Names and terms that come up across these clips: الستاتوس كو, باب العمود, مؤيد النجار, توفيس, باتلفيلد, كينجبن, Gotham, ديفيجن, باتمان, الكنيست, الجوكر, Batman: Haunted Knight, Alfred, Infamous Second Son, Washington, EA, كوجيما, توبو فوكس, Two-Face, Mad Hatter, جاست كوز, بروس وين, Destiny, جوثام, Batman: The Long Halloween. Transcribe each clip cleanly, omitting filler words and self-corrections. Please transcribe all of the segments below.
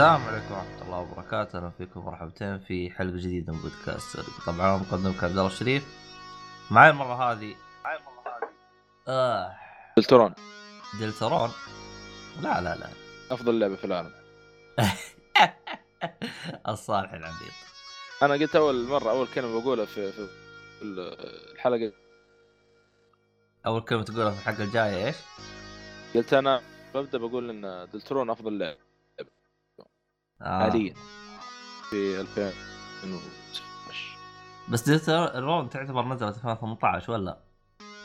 السلام عليكم ورحمة الله وبركاته، أهلا فيكم مرحبتين في حلقة جديدة من بودكاست. طبعا مقدمك عبد الله الشريف، معي المرة هذه دلتارون. لا أفضل لعبة في العالم. الصالح العبيط. أنا قلت أول كلمة بقولها في الحلقة، أول كلمة تقولها في الحلقة الجاية إيش؟ قلت أنا ببدأ بقول إن دلتارون أفضل لعبة حاليا في 2019. بس دلتارون تعتبر نزلت 2018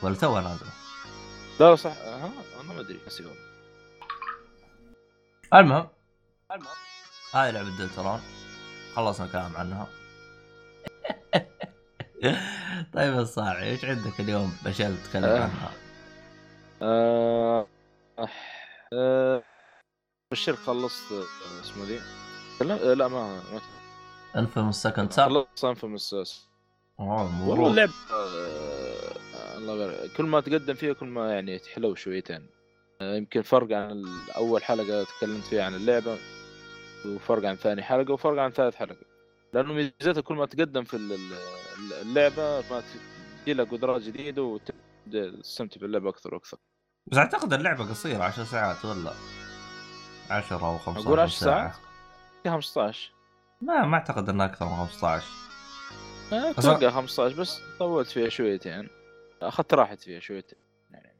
ولا توها نازلة؟ لا صح، أنا ما أدري بس يوم. المهم هاي لعبة دلتارون، خلصنا كلام عنها. طيب الصالح، إيش عندك اليوم أشياء تتكلم عنها؟ بشير خلصت اسمه ذي، لا ما انفهم السكند صار، خلصت انفهم الساس. والله اللعب الله غير، كل ما تقدم فيها كل ما يعني تحلو شويتين. يمكن فرق عن اول حلقه تكلمت فيها عن اللعبه، وفرق عن ثاني حلقه، وفرق عن ثالث حلقه، لانه ميزتها كل ما تقدم في اللعبه ما تجيلك قدرات جديده وتستمتع باللعبه اكثر واكثر. بس اعتقد اللعبه قصيره 10 ساعات ولا 10 او 15 اقول 10 ساعه 15، ما اعتقد انها اكثر من 15. اتوقع 15 بس طولت فيها شويتين يعني. اخذت راحت فيها شويتين يعني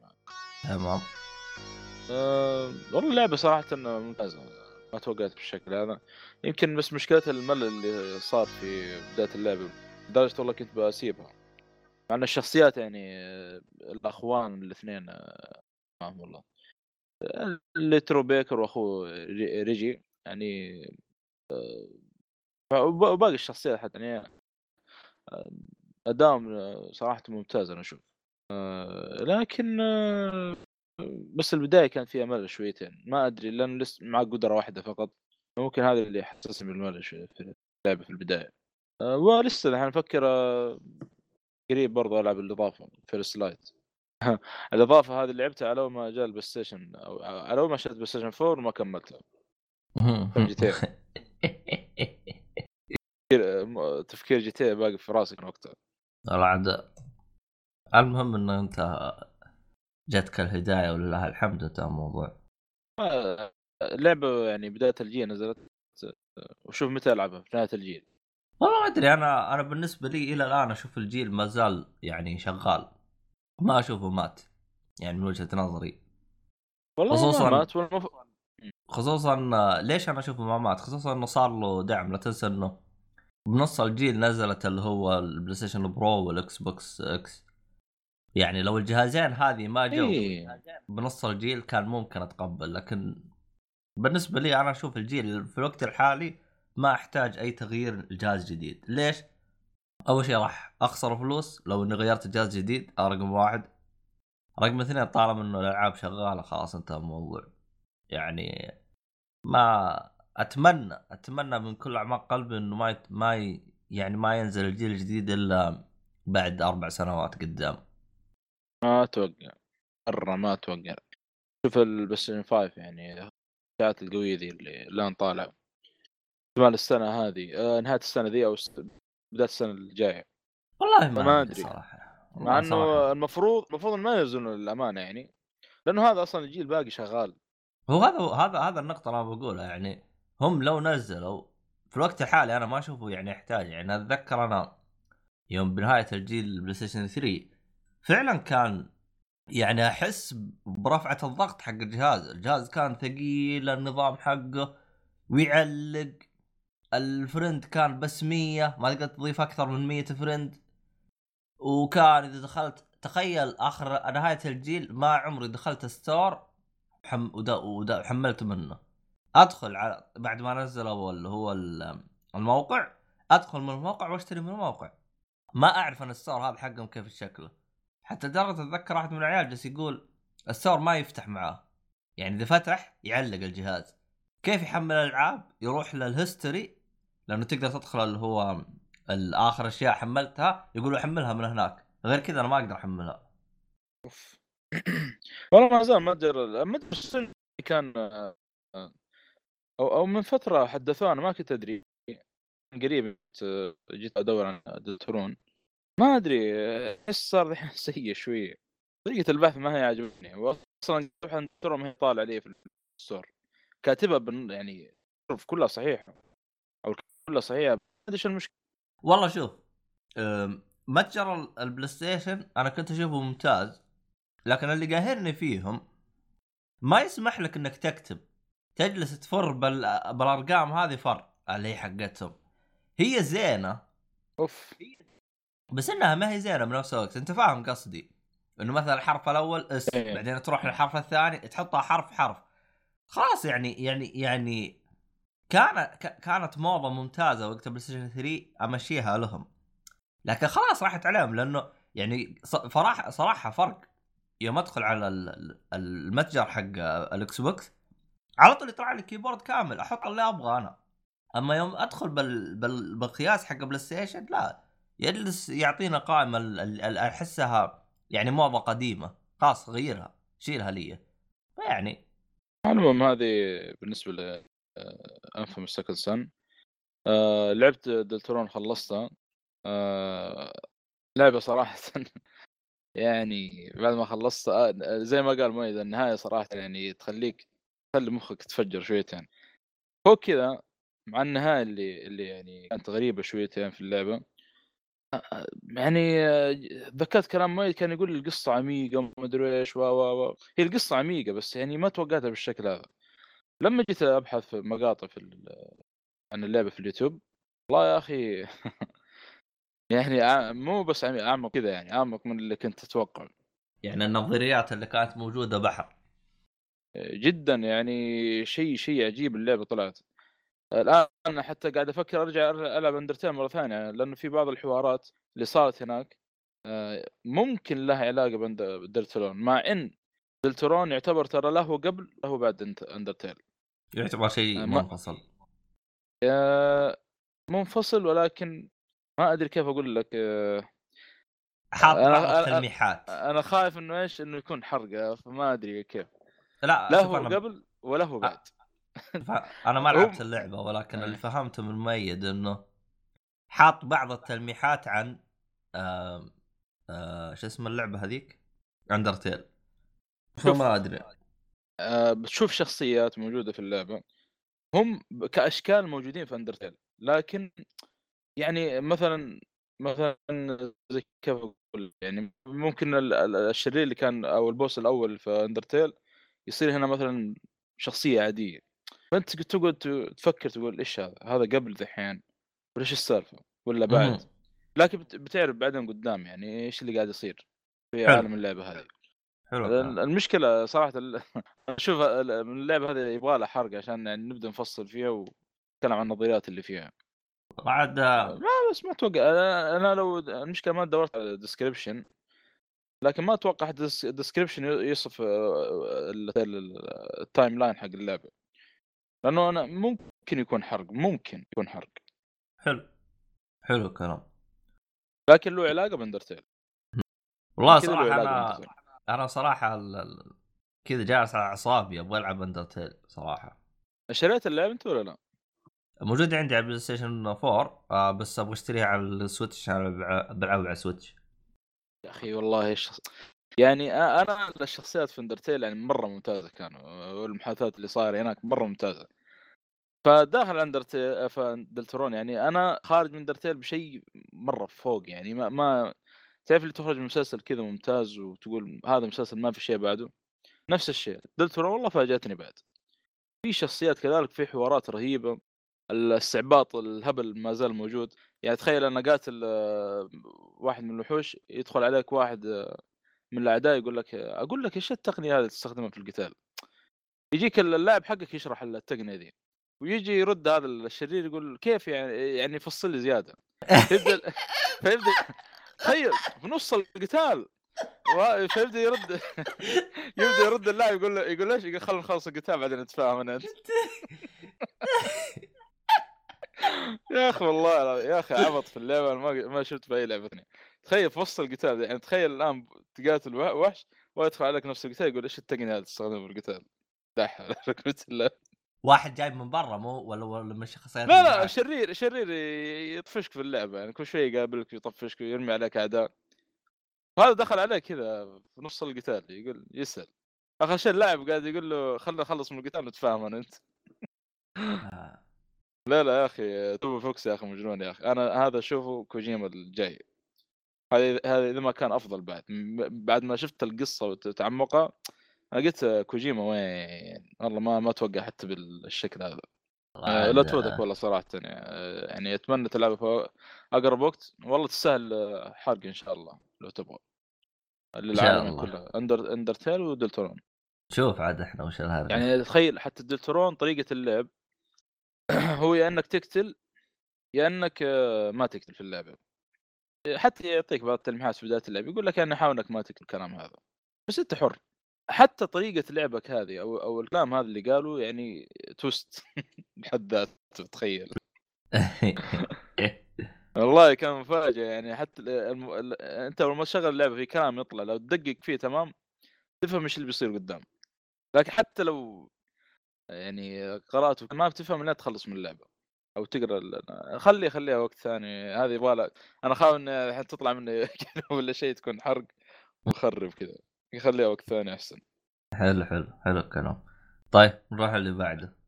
تمام. والله اللعبه صراحه انها ممتازه، ما توقعت بالشكل هذا. يمكن بس مشكلتها الملل اللي صار في بدايه اللعبه، لدرجه والله كنت بسيبها مع ان الشخصيات يعني الاخوان الاثنين معهم والله الليترو بيكر واخوه ريجي يعني، وباقي الشخصيات حتى يعني ادام صراحه ممتاز انا اشوف. لكن بس البدايه كان فيها ملل شويتين، ما ادري لان لسه مع قدره واحده فقط، ممكن هذا اللي حسسني بالملل في اللعبه في البدايه. ولسه الحين افكر قريب برضه العب الاضافه فيرست لايت. الاضافه هذه لعبتها على ما جاء البلاي ستيشن، او على ما شريت البلاي ستيشن 4 وما كملتها. تفكير جي تي باقي في راسك وقتها والله عاد. المهم ان انت جاتك الهدايه ولله الحمد. انتهى الموضوع. اللعبه يعني بدايه الجيل نزلت، وشوف متى العبها في نهايه الجيل. والله ما ادري، انا بالنسبه لي الى الان اشوف الجيل ما زال يعني شغال، ما أشوفه مات يعني من وجهة نظري. خصوصاً ليش أنا أشوفه ما مات، خصوصاً إنه صار له دعم. لا تنسى إنه بنص الجيل نزلت اللي هو البلاي ستيشن برو والإكس بوكس إكس، يعني لو الجهازين هذه ما جو بنص الجيل كان ممكن أتقبل. لكن بالنسبة لي أنا أشوف الجيل في الوقت الحالي ما أحتاج أي تغيير جهاز جديد. ليش؟ أول شيء راح أخسر فلوس لو إني غيرت جهاز جديد، رقم واحد. رقم اثنين، طالما إنه الألعاب شغالة خلاص انتهى الموضوع. يعني ما أتمنى من كل أعماق قلبي إنه ما ينزل الجيل الجديد إلا بعد 4 سنوات قدام. ما أتوقع، مرة ما أتوقع. شوف البلايستيشن 5 يعني الشاشات القوية ذي اللي الآن طالعة، كمان السنة هذه نهاية السنة ذي أو بداية السنة الجاية. والله ما أدري صراحة، مع إنه المفروض إن ما يزنون الأمانة يعني، لأنه هذا أصلاً الجيل باقي شغال. هو هذا النقطة أنا بقولها يعني. هم لو نزلوا في الوقت الحالي أنا ما أشوفه يعني يحتاج. يعني أتذكر أنا يوم بنهاية الجيل البلاي ستيشن 3 فعلاً كان يعني أحس برفعة الضغط حق الجهاز. الجهاز كان ثقيل، النظام حقه ويعلق، الفرند كان بس 100، ما تقدر تضيف أكثر من 100 فرند. وكان إذا دخلت، تخيل آخر نهاية الجيل ما عمري دخلت ستور وحملت منه. أدخل على بعد ما نزل أول هو الموقع، أدخل من الموقع واشتري من الموقع. ما أعرف أن الستور هذا حقهم كيف شكله، حتى درجة أتذكر واحد من العيال جالس يقول الستور ما يفتح معاه، يعني إذا فتح يعلق الجهاز. كيف يحمل الألعاب؟ يروح للهيستوري، لأنه تقدر تدخل اللي هو الآخر أشياء حملتها، يقولوا حملها من هناك. غير كذا أنا ما أقدر أحملها. والله ما زال ما أدري، كان او من فتره حدثوه، انا ما كنت ادري، قريب جيت ادور عن دلتارون ما ادري ايش صار الحين، سيء شويه طريقه البحث ما هي عاجبني، واصلا دلتارون ما هي طالع لي في الصور كاتبه يعني كلها صحيحه او كلها صحيحه، ما ادري ايش المشكله والله. شوف متجر البلاي ستيشن انا كنت اشوفه ممتاز، لكن اللي قاهرني فيهم ما يسمح لك انك تكتب، تجلس تفر بالارقام هذه، فر عليه حقتهم هي زينه اوف، بس انها ما هي زينه بنفس الوقت، انت فاهم قصدي؟ انه مثلا الحرف الاول اس، بعدين تروح للحرف الثاني تحطها حرف حرف، خلاص يعني كانت موضه ممتازه وقت بلاي ستيشن 3 امشيها لهم، لكن خلاص راحت عليهم، لانه يعني صراحه فرق يوم ادخل على المتجر حق الاكس بوكس على طول يطلع لي كيبورد كامل احط اللي ابغى انا، اما يوم ادخل بالقياس حق بلاي ستيشن لا، يجلس يعطينا قائمه احسها يعني موضه قديمه، خلاص غيرها شيلها لي يعني. المهم هذه بالنسبه ل انفهم سكند سن. لعبت دلتارون خلصتها، لعبه صراحه يعني بعد ما خلصت زي ما قال مؤيد النهايه صراحه يعني تخلي مخك تفجر شويتين، هو كذا مع النهايه اللي يعني كانت غريبه شويتين في اللعبه، يعني ذكرت كلام مؤيد كان يقول القصه عميقه ما ادري ايش، هي القصه عميقه بس يعني ما توقعتها بالشكل هذا. لما جيت ابحث مقاطع في عن اللعبه في اليوتيوب، والله يا اخي يعني مو بس اعمق كذا، يعني اعمق من اللي كنت اتوقع، يعني النظريات اللي كانت موجوده بحر جدا، يعني شيء عجيب اللعبه طلعت. الان انا حتى قاعد افكر ارجع العب اندرتيل مره ثانيه، لانه في بعض الحوارات اللي صارت هناك ممكن لها علاقه باندرتيلون، مع ان دلتارون يعتبر ترى له قبل له بعد اندرتيل، يعتبر شيء منفصل منفصل، ولكن ما ادري كيف اقول لك، حاط تلميحات، انا خايف انه ايش انه يكون حرقه، فما ادري كيف. لا هو قبل ولا هو بعد. انا ما لعبت اللعبه، ولكن اللي فهمته من مؤيد انه حاط بعض التلميحات عن شو اسم اللعبه هذيك اندرتيل، ما ادري. بتشوف شخصيات موجوده في اللعبه هم كاشكال موجودين في اندرتيل، لكن يعني مثلا زي كيف اقول، يعني ممكن الشرير اللي كان او البوس الاول في اندرتيل يصير هنا مثلا شخصيه عاديه، فانت تقعد تفكر تقول ايش هذا قبل ذحين ولا ايش السالفه ولا بعد، لكن بتعرف بعدين قدام يعني ايش اللي قاعد يصير في عالم اللعبه هذه. حلو. المشكله صراحه شوف اللعبه هذه يبغى لها حرق عشان يعني نبدا نفصل فيها ونتكلم عن النظريات اللي فيها بعد. لا بس ما اتوقع، انا لو المشكله ما دورت على الديسكريبشن، لكن ما اتوقع الديسكريبشن يصف التايم لاين حق اللعبه، لانه انا ممكن يكون حرق. حلو كلام، لكن له علاقه باندرتيل. والله صراحه انا صراحه كذا جالس على اعصابي ابغى العب اندرتيل صراحه. شريت اللعبه انت ولا لا؟ موجود عندي على بلاي ستيشن 4، بس ابغى اشتريها على السويتش، بلعب على السويتش يا اخي. والله يعني انا الشخصيات في اندرتيل يعني مره ممتازه كانوا، والمحادثات اللي صايره هناك مره ممتازه. فداخل اندرتيل فدلتارون يعني انا خارج من اندرتيل بشيء مره فوق، يعني ما تعرف اللي تخرج من مسلسل كذا ممتاز وتقول هذا مسلسل ما في شيء بعده، نفس الشيء دلتارون والله فاجأتني بعد، في شخصيات كذلك، في حوارات رهيبة، الاستعباط الهبل ما زال موجود. يعني تخيل أنا قاتل واحد من الوحوش، يدخل عليك واحد من الأعداء يقول لك إيش التقنية هذه تستخدمها في القتال، يجيك اللاعب حقك يشرح التقنية دي، ويجي يرد هذا الشرير يقول كيف يعني يفصل لي زيادة، فيبدأ تخيل في نص القتال فيبدأ يرد اللاعب يقول ليش، يقول خلنا نخلص القتال بعدين نتفاهم انا. يا اخي والله يا اخي عبط في اللعبه، ما شفت في اي لعبه ثانيه. تخيل في وسط القتال، يعني تخيل الان تقاتل وحش ويدخل عليك نفس القتال يقول ايش التقنيه هذه تستخدمها في القتال، دحل لك مثل واحد جايب من برا مو ولا من شخصين. لا لا شرير شرير يطفشك في اللعبة يعني، كل شوي يقابلك يطفشك ويرمي عليك أعداء. وهذا دخل عليه كذا في نص القتال يقول يسأل آخر شيء اللاعب قاعد يقول له خلنا نخلص من القتال نتفاهم أنت. لا لا يا أخي توبو فوكس يا أخي مجنون يا أخي، أنا هذا شوفه كوجيما الجاي، هذا إذا ما كان أفضل بعد ما شفت القصة وتعمقها أنا قلت كوجيما وين والله ما أتوقع حتى بالشكل هذا. لا تودك والله صراحة يعني أتمنى تلعبها أقرب وقت والله، تسهل حرق إن شاء الله لو تبغى للعالم كله اندرتيل ودلتارون. شوف عاد إحنا وش هذا يعني، تخيل حتى دلتارون طريقة اللعب هو يا أنك تقتل يا أنك ما تقتل في اللعبة، حتى يعطيك بعض التلميحات في بداية اللعبة يقول لك أنا حاول إنك ما تقتل الكلام هذا، بس أنت حر. حتى طريقة لعبك هذه أو الكلام هذا اللي قالوا يعني توست بحد ذاته، تخيل والله كان مفاجأة يعني. حتى أنت لما تشغل اللعبة في كلام يطلع لو تدقق فيه تمام تفهم إيش اللي بيصير قدام، لكن حتى لو يعني قرأته ما بتفهم إلا تخلص من اللعبة أو تقرأ خليها وقت ثاني. هذه يبغى أنا خايف إن الحين تطلع مني كذا ولا شيء تكون حرق وخرب كذا، يخليها وقت ثاني أحسن. حلو حلو حلو الكلام. طيب نروح اللي بعده.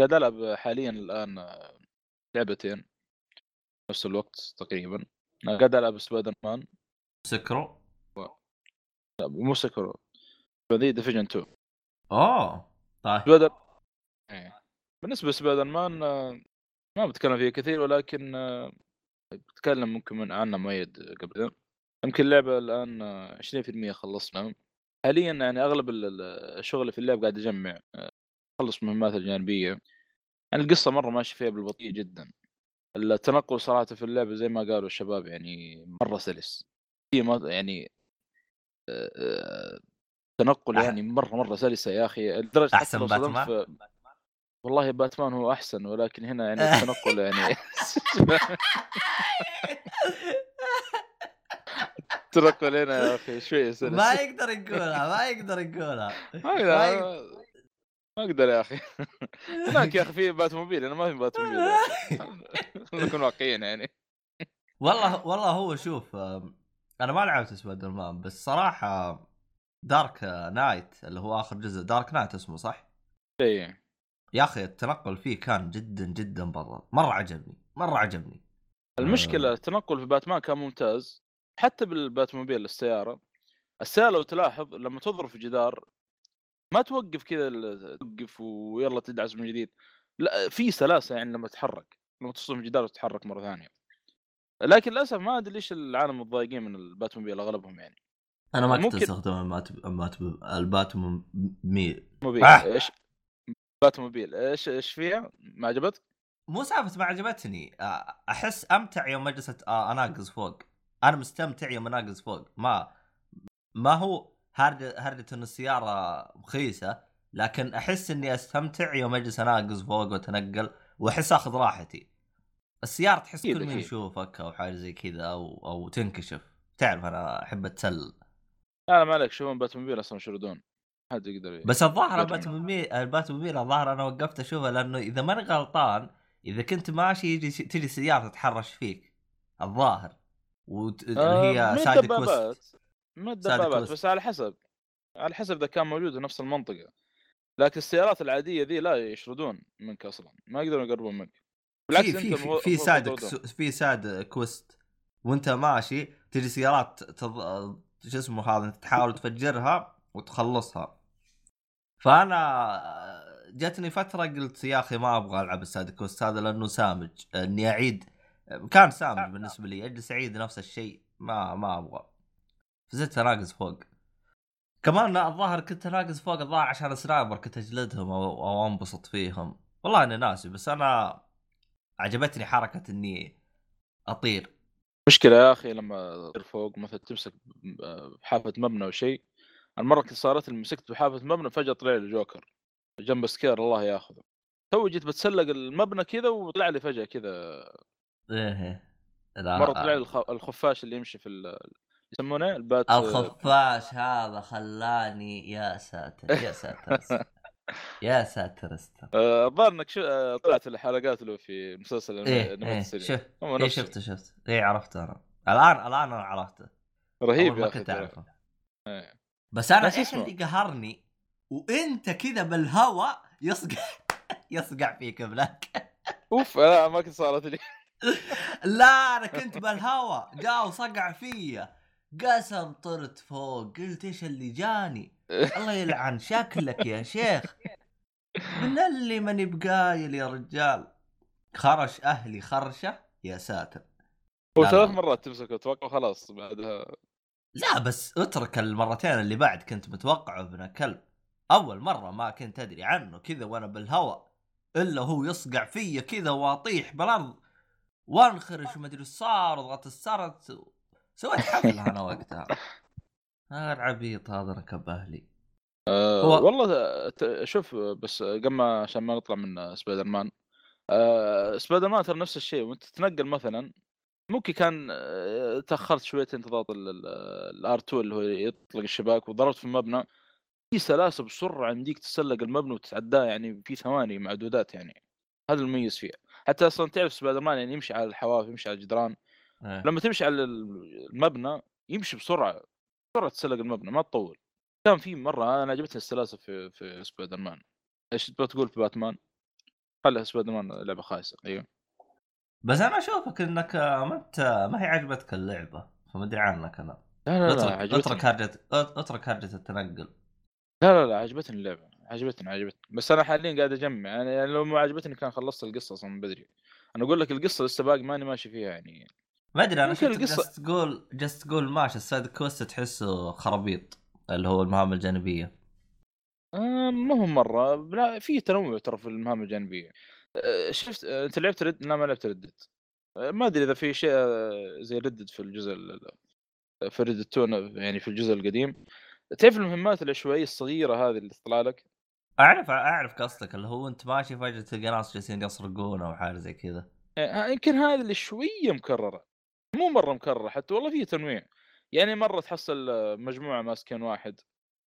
قاعد ألعب حاليا الآن لعبتين نفس الوقت تقريبا، قاعد ألعب سبايدرمان سكرو مو سكرو هذه ديفيجن 2. طيب بالنسبة لسبايدرمان ما بتكلم فيها كثير، ولكن بتكلم ممكن عنها مؤيد قبل ذا. يمكن اللعبة الآن 20% خلصنا حاليا، يعني أغلب الشغل في اللعبة قاعد أجمع خلص مهمات الجانبية. يعني القصة مرة ماشي فيها بالبطيء جدا، التنقل صراحة في اللعبة زي ما قالوا الشباب يعني مرة سلس، يعني تنقل يعني مرة سلسة يا أخي لدرجة أحسن باتمان. والله باتمان هو أحسن، ولكن هنا يعني التنقل يعني التنقل هنا يا أخي شوية سلسة ما يقدر يقولها ما أقدر يا أخي. هناك يا أخي في باتموبيل، أنا ما في باتموبيل نكون واقعيين يعني. والله هو شوف أنا ما لعبت سبايدرمان، بس صراحة دارك نايت اللي هو آخر جزء، دارك نايت اسمه صح؟ إيه يا أخي التنقل فيه كان جدا برا مرة عجبني الممشكلة التنقل في باتمان كان ممتاز، حتى بالباتموبيل السيارة لو تلاحظ لما تضرب في جدار ما توقف كذا، توقف ويلا تدعس من جديد، لا في سلاسة يعني لما تتحرك، لما تصدم جدار وتتحرك مرة ثانية. لكن للأسف ما أدري ليش العالم متضايقين من الباتموبيل أغلبهم يعني. أنا ما كنت أستخدم الباتموبيل إيش باتموبيل إيش فيها ما عجبتك؟ مو سالفة ما عجبتني، أحس أمتع يوم جلست أناقز فوق، أنا مستمتع يوم أناقز فوق. ما هو هردة إن السيارة مخيسة، لكن أحس إني أستمتع يوم أجلس أناقز فوق وتنقل وأحس أخذ راحتي. السيارة تحس كل من يشوفك أو حاجة زي كذا أو تنكشف، تعرف أنا أحب أتسلل. لا ما عليك، شوفون باتموبيل أصلا شردون حد يقدر. بس الظاهر الباتموبيل الظاهر أنا وقفت أشوفه، لأنه إذا ما أنا غلطان إذا كنت ماشي تجي سيارة تتحرش فيك الظاهر، وهي سايد كوست ما الدبابات، بس على حسب إذا كان موجود نفس المنطقة. لكن السيارات العادية ذي لا يشردون منك أصلا، ما يقدرون يقربون منك. في سايد كوست وأنت ماشي تجي سيارات جسمه هذا تحاول تفجرها وتخلصها. فأنا جاتني فترة قلت يا أخي ما أبغى ألعب السايد كوست هذا، لأنه سامج إني أعيد، كان سامج بالنسبة لي أجلس أعيد نفس الشيء، ما أبغى. فزت أناقز فوق كمان، الظاهر كنت أناقز فوق الظاهر عشان سنايبر كنت أجلدهم أو أنبسط فيهم، والله أنا ناسي. بس أنا عجبتني حركة إني أطير. مشكلة يا أخي لما تطير فوق مثلا تمسك بحافة مبنى أو شيء، المرة كنت صارت مسكت بحافة مبنى فجأة طلع لي الجوكر جنب سكير الله ياخذه، تو جيت بتسلق المبنى كذا وطلع لي فجأة كذا مرة طلع لي الخفاش اللي يمشي في يسمونه الخفاش هذا، خلاني يا ساتر يا ساتر استر. ظنك طلعت الحلقات له في مسلسل النمط السري. ايه شفت ايه عرفته انا الان انا عرفته. رهيب يا اخي تعرفه. بس انا ايش اللي قهرني وانت كذا بالهواء يصقع فيك بلاك. اوف لا ما كنت صارت لي. لا انا كنت بالهواء جاء وصقع فيا قسم طرت فوق قلت ايش اللي جاني. الله يلعن شكلك يا شيخ من اللي ماني بقايل يا رجال. خرش اهلي خرشه يا ساتر. وثلاث مرات تمسك وتوقع خلاص بعدها. لا بس اترك المرتين اللي بعد كنت متوقعه ابن كلب. اول مره ما كنت ادري عنه كذا وانا بالهواء الا هو يصقع فيا كذا واطيح بالارض وانخرش وما ادري ايش صار وضغط السرت سويت حفله انا وقتها. العبيط هذا ركب اهلي. والله شوف بس قمه عشان ما نطلع من سبايدرمان. سبايدرمان ترى نفس الشيء وانت تتنقل مثلا ممكن كان تاخرت شويه انتظار الار2 اللي هو يطلق الشباك وضربت في المبنى في سلاسه بسرعه يمديك تسلق المبنى وتتعداه يعني في ثواني معدودات يعني. هذا المميز فيه حتى اصلا تعرف سبايدرمان يعني يمشي على الحواف يمشي على الجدران. لما تمشي على المبنى يمشي بسرعه بسرعه تسلق المبنى ما تطول. كان في مره انا عجبتني السلاسه في سبايدرمان. ايش تبغى تقول في باتمان؟ خلي سبايدرمان لعبه خايسه. ايوه بس انا اشوفك انك ما هي عجبتك اللعبه فما ادري عنك انا. لا اترك هرجه التنقل. لا عجبتني اللعبه عجبتني بس انا حاليا قاعد اجمع يعني لو ما عجبتني كان خلصت القصه اصلا من بدري. انا اقول لك القصه لسه باقي ماني ماشي فيها يعني ما ادري. انا كنت جست تقول ماشي السايد كوست تحسه خرابيط اللي هو المهام الجانبيه. ما هو مره لا في تنوع ترى في المهام الجانبيه. شفت انت لعبت رد؟ لا ما لعبت رد. ما ادري اذا في شيء زي رد في الجزء في رد التون يعني في الجزء القديم. تعرف المهمات العشوائيه الصغيره هذه اللي تطلع لك. اعرف قصدك اللي هو انت ماشي فجاه تلقى ناس جالسين يسرقون او حاجه زي كذا. يمكن هذه اللي شويه مكرره مو مره مكرره حتى والله فيه تنويع يعني. مره تحصل مجموعه ماسكين واحد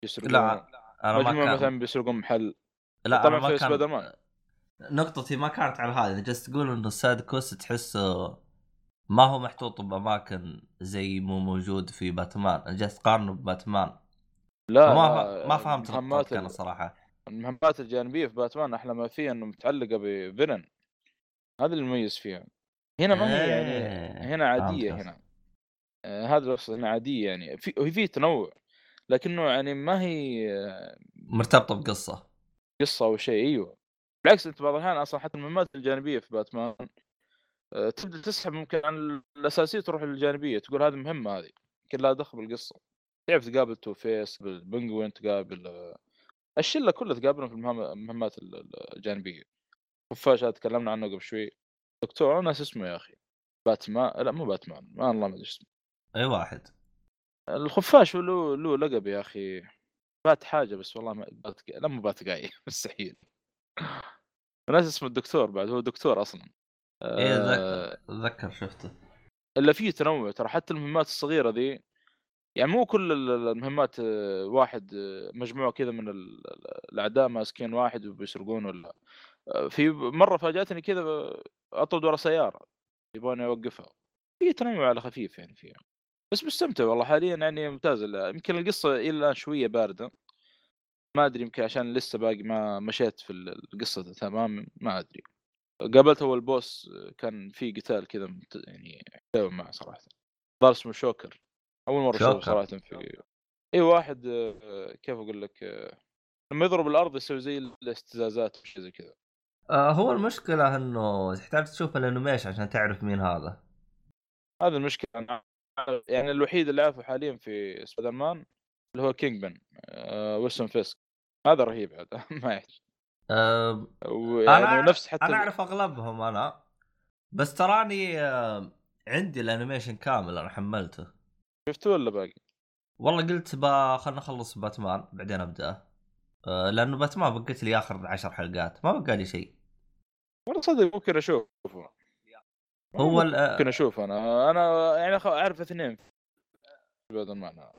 يسرقون. لا مجموعه كان... مثلا بيسرقون محل. لا طبعا في سبايدرمان نقطتي ما كانت على هذا. جالس تقول انه السايد كوست تحسه ما هو محطوط باماكن زي مو موجود في باتمان. جالس قارنه بباتمان. لا ما فهمت المهمات انا صراحه. المهمات الجانبيه في باتمان احلى ما فيها انه متعلقه بفيلن. هذا المميز فيها. هنا ما هي يعني هنا عاديه. هنا هذا اصلا عاديه يعني في تنوع لكنه يعني ما هي مرتبطه بقصه او شيء. ايوه بالعكس انت بعض الاحيان اصلا حتى المهمات الجانبيه في باتمان تبدا تسحب ممكن عن الاساسيه تروح للجانبيه تقول هذه مهمه هذه لكن لا دخل بالقصه. تعرف تقابل تو فيس بالبنجوين تقابل الشله كلها تقابلهم في المهمات الجانبيه. خفاش تكلمنا عنه قبل شوي. دكتور انا اسمه يا اخي باتمان. لا مو باتمان ما والله ما ادري اسمه. اي واحد الخفاش له لقب يا اخي بات حاجه بس والله ما لما باتقاي مستحيل. الناس اسمه الدكتور بعد هو دكتور اصلا. اتذكر شفته. الا فيه تنوع ترى حتى المهمات الصغيره ذي يعني مو كل المهمات واحد مجموعه كذا من الاعداء ماسكين واحد وبيسرقون. ولا في مره فاجاتني كذا اطرد ورا سياره يبغون يوقفها. في تنوع على خفيف يعني فيها بس مستمتع والله حاليا يعني ممتاز. يمكن القصه الى الان شويه بارده ما ادري يمكن عشان لسه باقي ما مشيت في القصه تماما ما ادري. قابلت اول بوس كان في قتال كذا يعني حلو معه صراحه. ظهر اسمه شوكر اول مره اشوفه صراحه في اي واحد كيف اقول لك لما يضرب الارض يسوي زي الاستزازات وشي زي كذا. هو المشكله انه تحتاج تشوف الانيميشن عشان تعرف مين هذا المشكله. أنا يعني الوحيد اللي عارفه حاليا في سبايدرمان اللي هو كينجبن ويلسون فيسك. هذا رهيب هذا ما يحتاج يعني نفس حتى انا اعرف اغلبهم انا بس تراني عندي الانيميشن كامل انا حملته. شفته ولا باقي؟ والله قلت خلنا نخلص باتمان بعدين ابدا لانه باتمان بقيت لي اخر 10 حلقات ما بقى لي شيء. والله صدق ممكن اشوفه. هو ممكن اشوف انا يعني اعرف اثنين بدل ما انا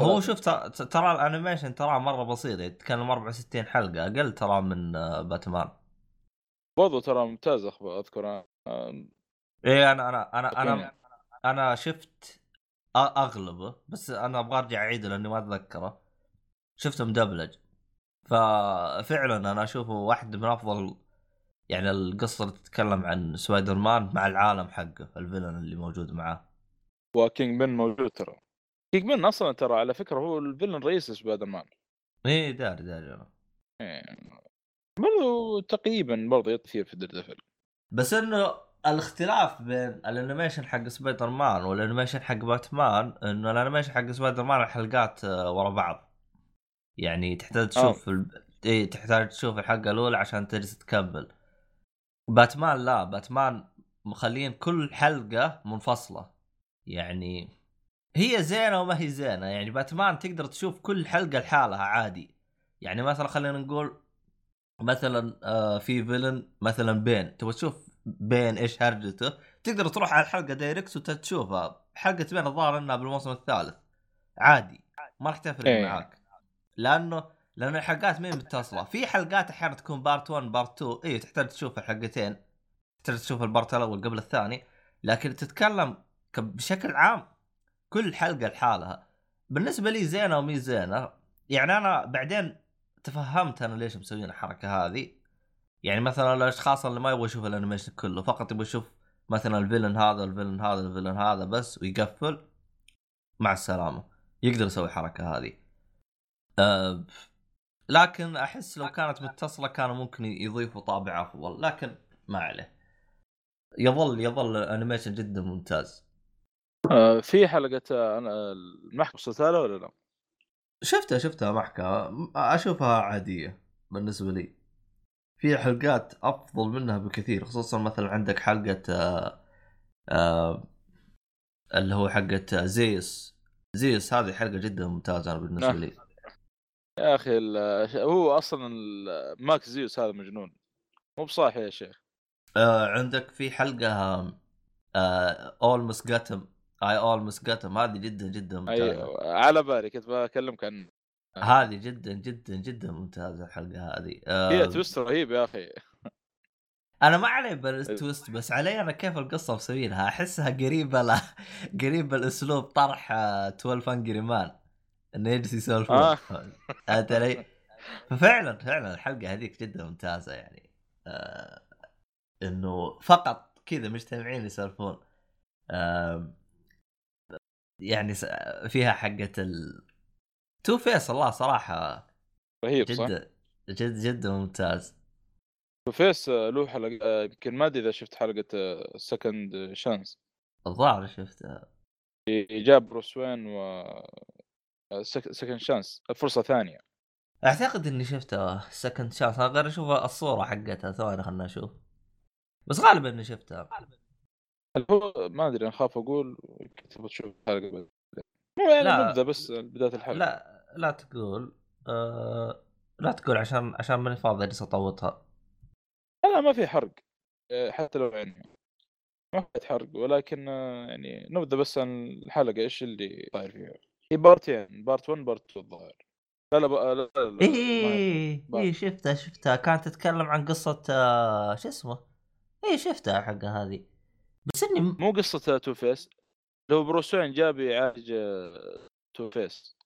هو شوف ترى الانيميشن ترى مره بسيط، يتكلم 64 حلقه اقل ترى من باتمان، برضو ترى ممتاز. اذكر ايه انا شفت اغلبه، بس انا ابغى ارجع اعيده لاني ما اتذكره، شفته مدبلج. ففعلا انا اشوفه واحد من افضل يعني القصه اللي تتكلم عن سبايدر مان مع العالم حقه، الفيلن اللي موجود معاه وكينج بن موجود. ترى كينج بن اصلا ترى على فكره هو الفيلن الرئيسي لسبايدر مان. ايه داري انا برضو تقريبا برضو يطير في دردفل، بس انه الاختلاف بين الانيميشن حق سبايدر مان والانيميشن حق باتمان انه الانيميشن حق سبايدر مان الحلقات ورا بعض، يعني تحتاج تشوف تحتاج تشوف الحلقه الاولى عشان تجلس تكمل. باتمان لا، باتمان مخلين كل حلقه منفصله، يعني هي زينه وما هي زينه. يعني باتمان تقدر تشوف كل حلقه لحالها عادي، يعني مثلا خلينا نقول مثلا في فيلن مثلا بين، تبغى تشوف بين ايش هرجته، تقدر تروح على الحلقه دايركت وتشوفها. حلقه بين الظاهر انها بالموسم الثالث، عادي ما راح تفرق معاك، لأن الحلقات مين متصلة. في حلقات أحيانا تكون بارت 1 بارت 2، إيه تحتاج تشوف الحلقتين، تحتاج تشوف البارت الأول قبل الثاني، لكن تتكلم بشكل عام كل حلقة لحالها. بالنسبة لي زينة ومي زينة، يعني أنا بعدين تفهمت أنا ليش مسوين الحركة هذه. يعني مثلا الأشخاص اللي ما يبغوا يشوف الأنيميشن كله، فقط يبغوا يشوف مثلا الفيلن هذا الفيلن هذا الفيلن هذا بس ويقفل، مع السلامة، يقدر يسوي الحركة هذه. لكن أحس لو كانت متصلة كانوا ممكن يضيفوا طابع أفضل، لكن ما عليه، يظل الأنيميشن جدا ممتاز. في حلقة المحكمة الصالة ولا لا؟ شفتها محكمة، أشوفها عادية بالنسبة لي، في حلقات أفضل منها بكثير، خصوصا مثلا عندك حلقة اللي هو حلقة زيس هذه حلقة جدا ممتازة بالنسبة لي يا اخي. هو اصلا ماكس زيوس هذا مجنون، مو بصاحي يا شيخ. عندك في حلقه اولموست جاتم، اي اولموست جاتم، هذه جدا جدا ممتازه. على بالي كنت بكلمك عن هذه، جدا جدا جدا ممتازه الحلقه هذه. هي تويست رهيب يا اخي. انا ما علي بالتويست، بس علي انا كيف القصه مسوينها، احسها قريبه قريبه الاسلوب طرح 12 انجري مان، انه يجلس يسولف. ففعلا الحلقه هذيك جدا ممتازه، يعني انه فقط كذا مجتمعين يسولفون. يعني فيها حقه التو فيس، الله صراحه رهيب، صح؟ جدا ممتاز. تو فيس له حلقه، يمكن ما ادري اذا شفت حلقه سكند شانس، الظاهر شفتها، جاب بروس وين و سكند شانس، فرصة ثانية. أعتقد إني شفتها سكند شانس، غير أشوف الصورة حقتها ثواني خلنا نشوف، بس غالبا إني شفتها. هو ما أدري، نخاف أقول كتبت شوف حلقة بعد، مو يعني نبدأ بس بداية الحلقة. لا تقول لا تقول عشان ماني فاضي لسه أطوّتها. لا ما في حرق، حتى لو يعني ما في حرق، ولكن يعني نبدأ بس عن الحلقة إيش اللي صاير فيها. اي بارتين، بارت 1 بارت 2 الظاهر. لا اي شفتها كانت تتكلم عن قصه شو اسمه، اي شفتها حقه هذه، بس اني مو قصه تو فيس، لو بروسوين جاب يعالج تو فيس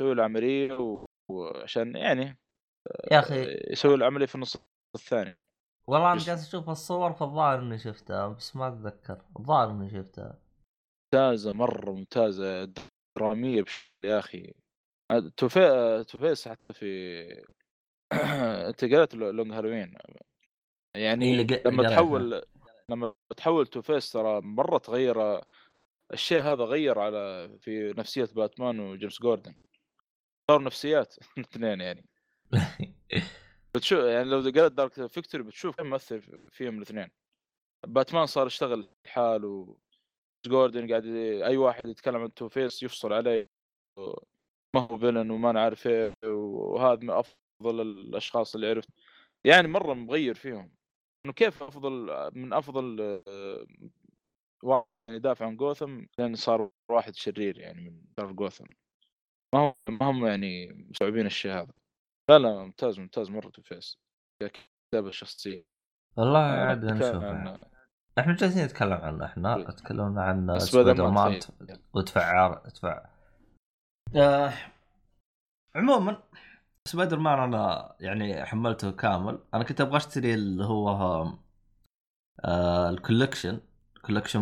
يسوي العمليه، وعشان يعني يا اخي يسوي العمليه في النص الثاني. والله انا جالس اشوف الصور، فالظاهر اني شفتها بس ما اتذكر، الظاهر اني شفتها. ممتازه مره ممتازه، درامية يا أخي. توفيس حتى في انتقالات لونج هالوين، يعني لما تحول توفيس ترى مرة تغير الشيء هذا، غير على في نفسية باتمان وجيمس جوردن، صار نفسيات الاثنين يعني. بتشوف يعني لو قالت دارك فيكتوري بتشوف كم مؤثر فيهم الاثنين. باتمان صار يشتغل حاله، جوردن قاعد اي واحد يتكلم عن تو فيس يفصل عليه، ما هو فيلن وما نعرف ايه، وهذا من افضل الاشخاص اللي عرفت، يعني مره مغير فيهم انه كيف من افضل واحد يدافع عن غوثم لان صار واحد شرير يعني من دار غوثم. ما هم يعني مستوعبين الشيء هذا. لا ممتاز ممتاز مرة توفيس كتابة شخصية والله. عاد نشوف احنا جالسين نتكلم عنه. احنا تكلمنا عن سبايدرمان ودفع عموما سبايدرمان انا يعني حملته كامل. انا كنت ابغى اشتري اللي هو الكولكشن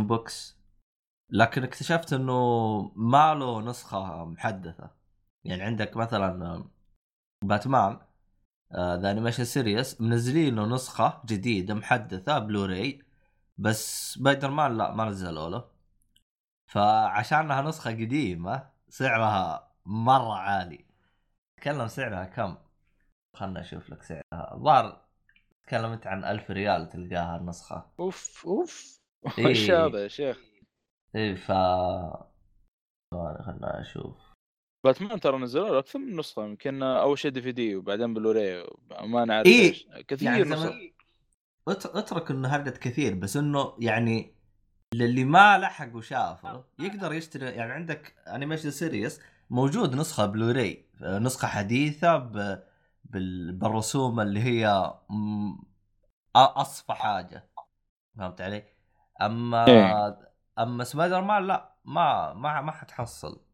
بوكس، لكن اكتشفت انه ما له نسخة محدثة. يعني عندك مثلا باتمان ذا انيميشن سيريس منزلين له نسخة جديدة محدثة بلوراي، بس سبايدرمان لا ما نزلوا له. فعشانها نسخة قديمة سعرها مرة عالي. تكلم سعرها كم؟ خلنا نشوف لك سعرها. ضار تكلمت عن 1000 ريال تلقاها النسخة. اوف ايش هذا يا شيخ؟ ايه خلنا اشوف. باتمان ترى نزلوا اكثر من نسخه، يمكن اول شيء دي في دي وبعدين بلوراي ما نعرف ايش كثير يعني اترك انه هرجت كثير، بس انه يعني للي ما لحق وشافه يقدر يشتري. يعني عندك انيميشن سيريس موجود نسخه بلوراي، نسخه حديثه بالرسوم اللي هي اصفى حاجه، فهمت علي؟ اما سبايدرمان لا ما حتحصل.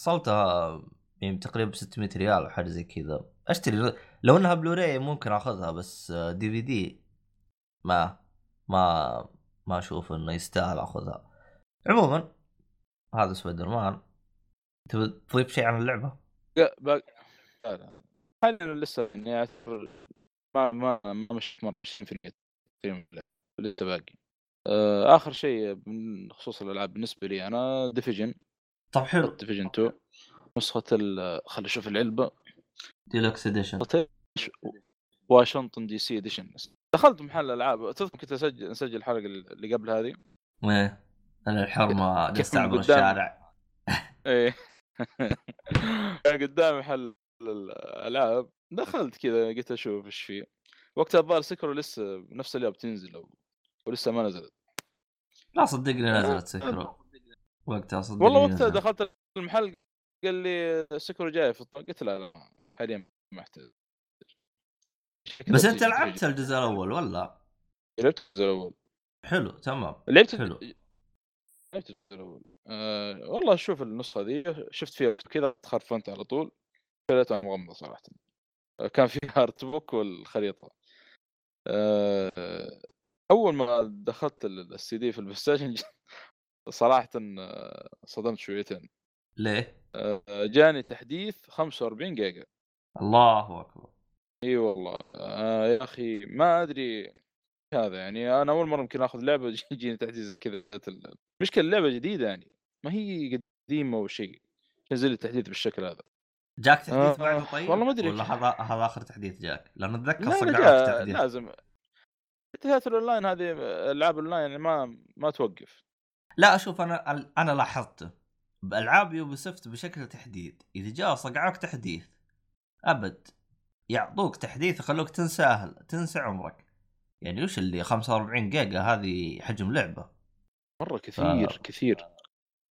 حصلتها يعني تقريبا 600 ريال او حاجه زي كذا. اشتري لو انها بلوراي ممكن اخذها، بس دي في دي ما اشوف انه يستاهل اخذها. عموما هذا سبايدرمان. تبي تضيف شيء عن اللعبه؟ لا حاليا لسه يعني ما مش 20% لسه باقي. آخر شيء من خصوص الألعاب بالنسبة لي أنا ديفيجن. طب حلو. ديفيجن 2 نسخة خلي أشوف العلبة ديلوكس إديشن واشنطن دي سي إديشن. دخلت محل ألعاب، تذكر كنت أسجل الحلقة اللي قبل هذه. إيه أنا الحرمة أستعبر الشارع. إيه كان قدامي محل الألعاب، دخلت كذا قلت أشوف إيش فيه. وقتها بار سكروا لسه نفس اليوم بتنزل ولسه ما نزلت. لا صدقني نزلت سكرو وقتها، صدقني والله وقتها نزلت. دخلت المحل قال لي سكرو جاي في الطريق، قلت لا حاليا ما احتاج. بس انت لعبت الجزء الاول ولا؟ لعبت الجزء الاول. حلو تمام. لعبت الجزء الاول. والله شوف النسخه ذي شفت فيها كذا تخرفنت على طول، خليتها مغمضه صراحه. كان فيها هارت بوك والخريطه. اول ما دخلت السي دي في البلاي ستيشن صراحه صدمت شويتين. ليه؟ جاني تحديث 45 جيجا. الله اكبر. اي والله يا اخي ما ادري هذا. يعني انا اول مره يمكن اخذ لعبه يجيني تحديث كذا. المشكله اللعبه جديده يعني ما هي قديمه او شيء، نزل التحديث بالشكل هذا. جاك تحديث بعد؟ طيب والله ما ادري والله هذا اخر تحديث جاك، لانه اتذكر صقعت تحديث. لازم التياتر اونلاين، هذه العاب اونلاين ما توقف. لا اشوف انا لاحظته بالعاب يوبي سوفت بشكل تحديد، اذا جاء صقعك تحديث ابد يعطوك تحديث يخلوك تنسى عمرك. يعني وش اللي 45 جيجا هذه حجم لعبه مره كثير كثير.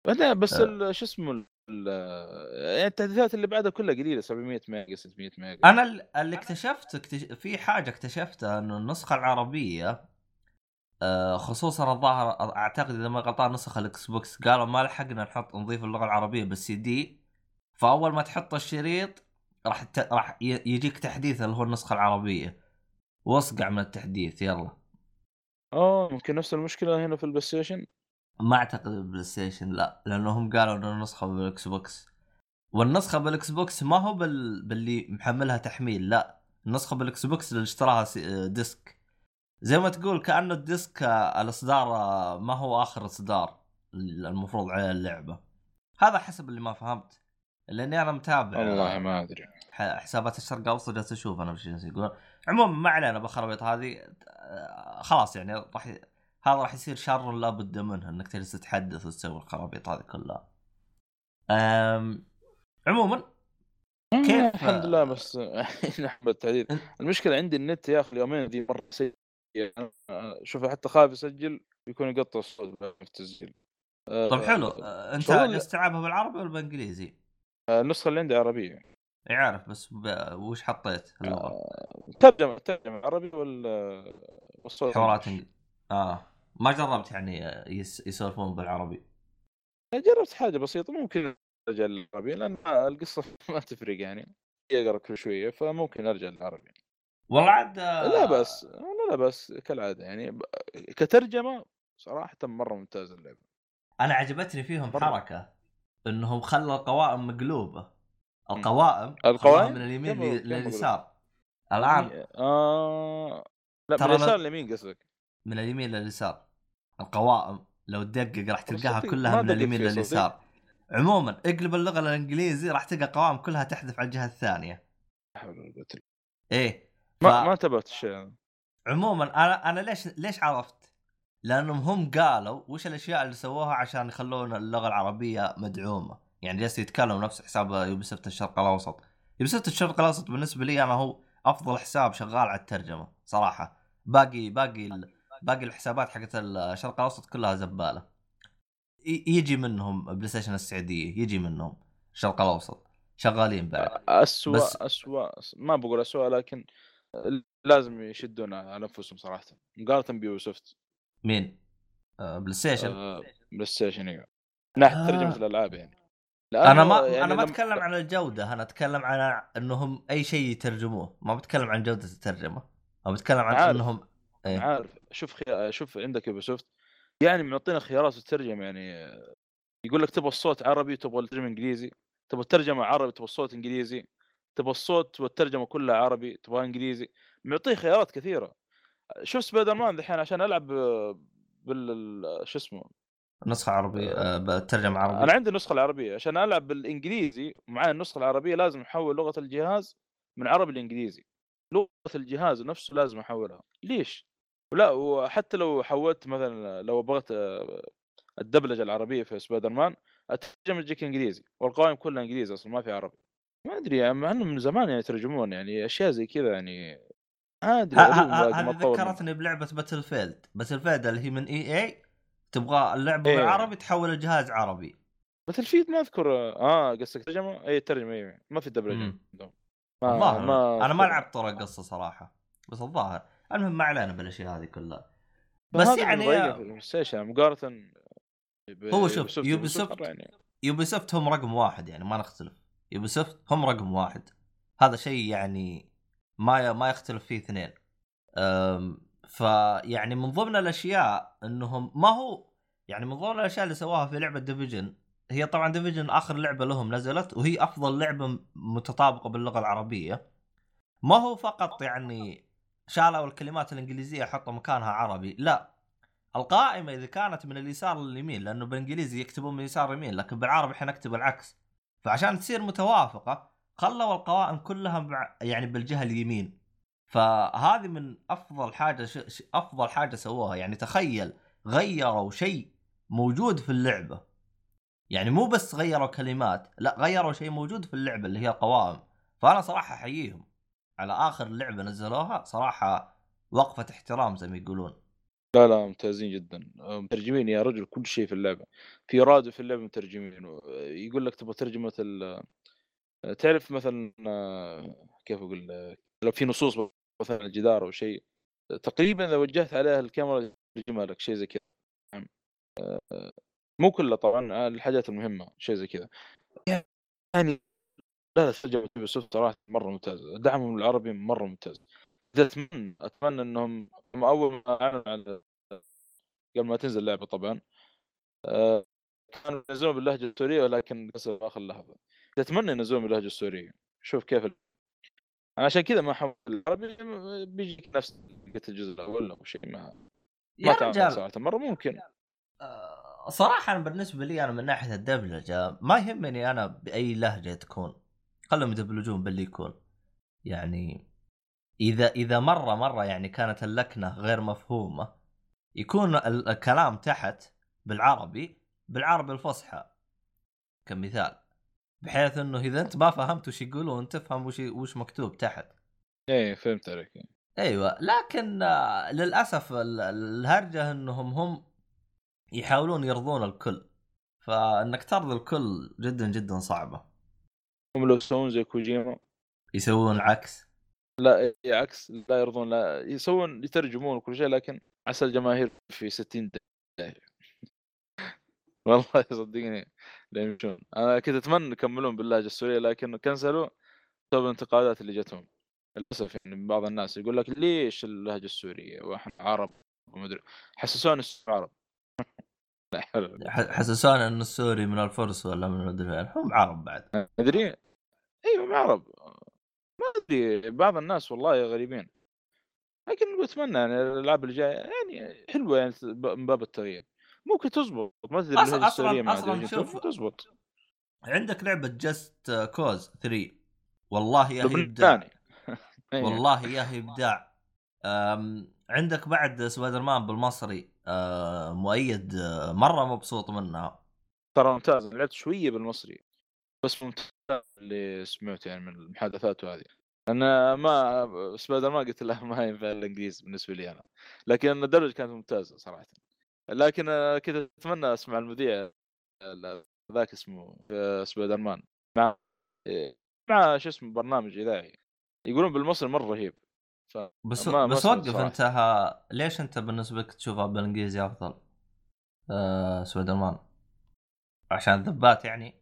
انا بس شو اسمه التحديثات اللي بعدها كلها قليله، 700 ميجا 600 ميجا. انا اللي اكتشفت في حاجه اكتشفتها انه النسخه العربيه خصوصا الظاهر اعتقد اذا ما غلطان نسخه الاكس بوكس قالوا ما لحقنا نضيف اللغه العربيه بالسي دي. فاول ما تحط الشريط راح يجيك تحديث اللي هو النسخه العربيه واصقع من التحديث. يلا ممكن نفس المشكله هنا في البلاي ستيشن. ما اعتقد البلاي ستيشن لا، لانهم قالوا انه النسخه بالاكس بوكس، والنسخه بالاكس بوكس ما هو باللي محملها تحميل، لا النسخه بالاكس بوكس اللي اشتراها ديسك. زي ما تقول كانه الديسك الاصدار ما هو اخر اصدار المفروض على اللعبه. هذا حسب اللي ما فهمت، لاني انا متابع والله ما ادري حسابات الشرق الاوسط جالس اشوف انا ايش يقول. عموما ما علينا بخربط هذه خلاص. يعني هذا راح يصير شر لا بد منه، انك تجلس تتحدث وتسوي الخرابيط هذه كلها. عموما كيف الحمد لله. بس نحب التحديد. المشكله عندي النت يا اخي اليومين ذي مره سيء. يعني شوف حتى خايف اسجل يكون يقطع الصوت في التسجيل. طب حلو. انت تستعبها بالعربي ولا بالانجليزي؟ النسخة اللي عندي عربية. يعرف بس وش حطيت اللغة؟ ترجمة عربي والصوت حوارات انجليزي. ما جربت يعني يسولفون بالعربي. جربت حاجة بسيطة ممكن أرجع للعربي لأن القصة ما تفرق يعني. أقرأ كل شوية فممكن أرجع للعربي. والله عاد لا بس كالعادة يعني كترجمة صراحة مرة ممتازة اللعبة. أنا عجبتني فيهم حركة إنهم خلوا القوائم مقلوبة. القوائم من اليمين لليسار. الآن لا من اليسار لليمين قصدك. من اليمين لليسار القوائم لو تدقق راح تلقاها كلها من اليمين لليسار. عموما اقلب اللغة الإنجليزي راح تلقى قوائم كلها تحذف على الجهة الثانية. إيه ما تبغى الشيء. عموما أنا ليش عرفت؟ لأنهم هم قالوا وش الأشياء اللي سووها عشان يخلون اللغة العربية مدعومة. يعني جالس يتكلم نفس حساب يوبي سوفت الشرق الأوسط. يوبي سوفت الشرق الأوسط بالنسبة لي أنا هو أفضل حساب شغال على الترجمة صراحة. باقي الحسابات حقت الشرق الأوسط كلها زبالة. يجي منهم بلاي ستيشن السعودية، يجي منهم الشرق الأوسط شغالين بعد. أسوأ ما بقول أسوأ لكن لازم يشدون على أنفسهم صراحة مقارنة بيوبي سوفت. مين؟ بلاي ستيشن يعني ناحية ترجمة الألعاب يعني. أنا ما أتكلم عن الجودة، أنا أتكلم عن أنهم أي شيء يترجموه، ما بتكلم عن جودة الترجمة، ما بتكلم عن أنهم عارف. شوف عندك يوبي سوفت يعني معطينا خيارات الترجمة، يعني يقول لك تبغى الصوت عربي تبغى الترجمة إنجليزي، تبغى الترجمة عربي تبغى الصوت إنجليزي، تبغى الصوت والترجمة كلها عربي تبغى إنجليزي، معطيه خيارات كثيرة. شوف سبايدرمان دحين عشان ألعب بال شو اسمه نسخة عربية بترجمة عربية، أنا عندي النسخة العربية عشان ألعب بالإنجليزي معايا النسخة العربية لازم أحول لغة الجهاز من عربي لإنجليزي، لغة الجهاز نفسه لازم أحولها. ليش؟ لا وحتى لو حولت مثلا لو بغيت الدبلجة العربية في سبايدرمان الترجمة تجيك إنجليزي والقوائم كلها إنجليزي أصلا ما في عربي. ما أدري مع إنه من زمان يعني يترجمون يعني أشياء زي كذا يعني. هذا ذكرتني بلعبة باتلفيلد اللي هي من EA تبغى اللعبة بالعربي تحول الجهاز عربي. باتلفيلد ما أذكر قصة ترجمة أي ترجمة أي ما في دبلجة. أنا ما لعبت طرق قصة صراحة بس الظاهر المهم ما علينا بالأشياء هذه كلها. بس يعني مقارنة هو شوف يوبي سوفت هم رقم واحد يعني ما نختلف. يوبي سوفت هم رقم واحد هذا شيء يعني ما يختلف فيه اثنين. فيعني من ضمن الأشياء أنهم ما هو يعني من ضمن الأشياء اللي سواها في لعبة ديفيجن، هي طبعا ديفيجن آخر لعبة لهم نزلت وهي أفضل لعبة متطابقة باللغة العربية. ما هو فقط يعني شالوا الكلمات الإنجليزية حطوا مكانها عربي، لا القائمة إذا كانت من اليسار لليمين لأنه بالإنجليزي يكتبون من اليسار لليمين لكن بالعربي حنكتب العكس، فعشان تصير متوافقة خلوا القوائم كلها يعني بالجهة اليمين. فهذه من أفضل حاجة سووها. يعني تخيل غيروا شيء موجود في اللعبة، يعني مو بس غيروا كلمات، لا غيروا شيء موجود في اللعبة اللي هي القوائم. فأنا صراحة أحييهم على آخر لعبة نزلوها صراحة وقفة احترام زي ما يقولون. لا ممتازين جدا مترجمين يا رجل، كل شيء في اللعبة في رادو في اللعبة مترجمين. يقول لك تبغى ترجمة تعرف مثلا كيف أقول لو في نصوص مثلا الجدار أو شيء تقريبا إذا وجهت عليها الكاميرا ترجمها لك شيء زي كذا، مو كله طبعا الحاجات المهمة شيء زي كذا يعني. لا ترجمة بصوت صراحة مرة ممتازة، دعمهم العربي مرة ممتاز. أتمنى أنهم أول ما أعلنوا على قبل ما تنزل اللعبة طبعا كانوا ينزلون باللهجة السورية ولكن قصر آخر لحظة. أتمنى ينزلون باللهجة السورية شوف كيف أنا عشان كذا ما حاول العربي بيجيك نفس الجزء الأول أو شيء ما تعمل صراحة مرة ممكن. صراحة بالنسبة لي أنا من ناحية الدبلجة ما يهمني أنا بأي لهجة تكون، خلهم يدبلجون باللي يكون. يعني إذا مرة يعني كانت اللكنة غير مفهومة يكون الكلام تحت بالعربي الفصحى كمثال، بحيث إنه إذا أنت ما فهمت وش يقولون تفهم وش مكتوب تحت. إيه فهمت عليك. أيوة لكن للأسف الهرجة إنهم هم يحاولون يرضون الكل، فإنك ترضي الكل جدا جدا صعبة. هم لو يسوون زي كوجيما يسوون العكس، لا عكس، لا يرضون، لا يسوون يترجمون كل شيء، لكن عسى الجماهير في 60 دقيقة والله صدقني لا يمشون. انا كنت اتمنى يكملون بالله السورية، لكن كنسلوا بسبب الانتقادات اللي جتهم للاسف. يعني بعض الناس يقول لك ليش اللهجة السورية واحنا عرب ومدري، حسسون العرب حسسون ان السوري من الفرس ولا من مدري، هم عرب بعد مدري. ايوه عرب ما ادري، بعض الناس والله غريبين، لكن بتمنى يعني الالعاب الجايه يعني حلوه، يعني من باب التغيير ممكن تزبط. ما ادري بالهجه السوريه ما ادري تزبط. عندك لعبه جاست كوز 3 والله يا ابداع والله يا ابداع. عندك بعد سبايدرمان بالمصري، مؤيد مره مبسوط منها ترى، ممتاز. لعبت شويه بالمصري بس ممتاز اللي سمعته يعني من المحادثات هذه. انا ما سبايدر ما قلت له ما ينفع الانجليزي بالنسبه لي انا، لكن الدرجه كانت ممتازه صراحه. لكن كنت اتمنى اسمع المذيع ذاك اسمه سبايدر مان مع شو اسمه برنامج اذاعي يقولون بالمصري مره رهيب. بس وقف انت، ليش انت بالنسبه لك تشوفها بالانجليزي افضل سبايدر مان؟ عشان الذبات يعني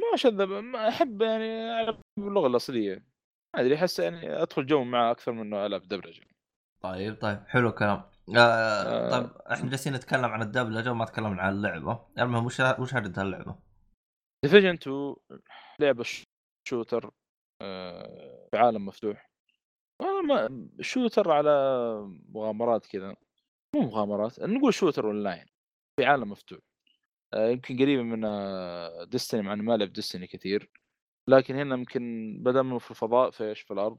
ما شذب، ما احب يعني على اللغه الاصليه، ما ادري احس يعني ادخل جو معه اكثر من انه العب دبلجه. طيب حلو كلام. طيب احنا جالسين نتكلم عن الدبلجه وما تكلمنا عن اللعبه. المهم وش هدف هاللعبه؟ ديفيجن 2 لعبه شوتر في عالم مفتوح، والله شوتر على مغامرات كذا، مو مغامرات نقول شوتر اونلاين في عالم مفتوح. يمكن قريبة من ديستني، مع أنه ما لعب ديستني كثير، لكن هنا يمكن بدأ منه في الفضاء فيش في الأرض.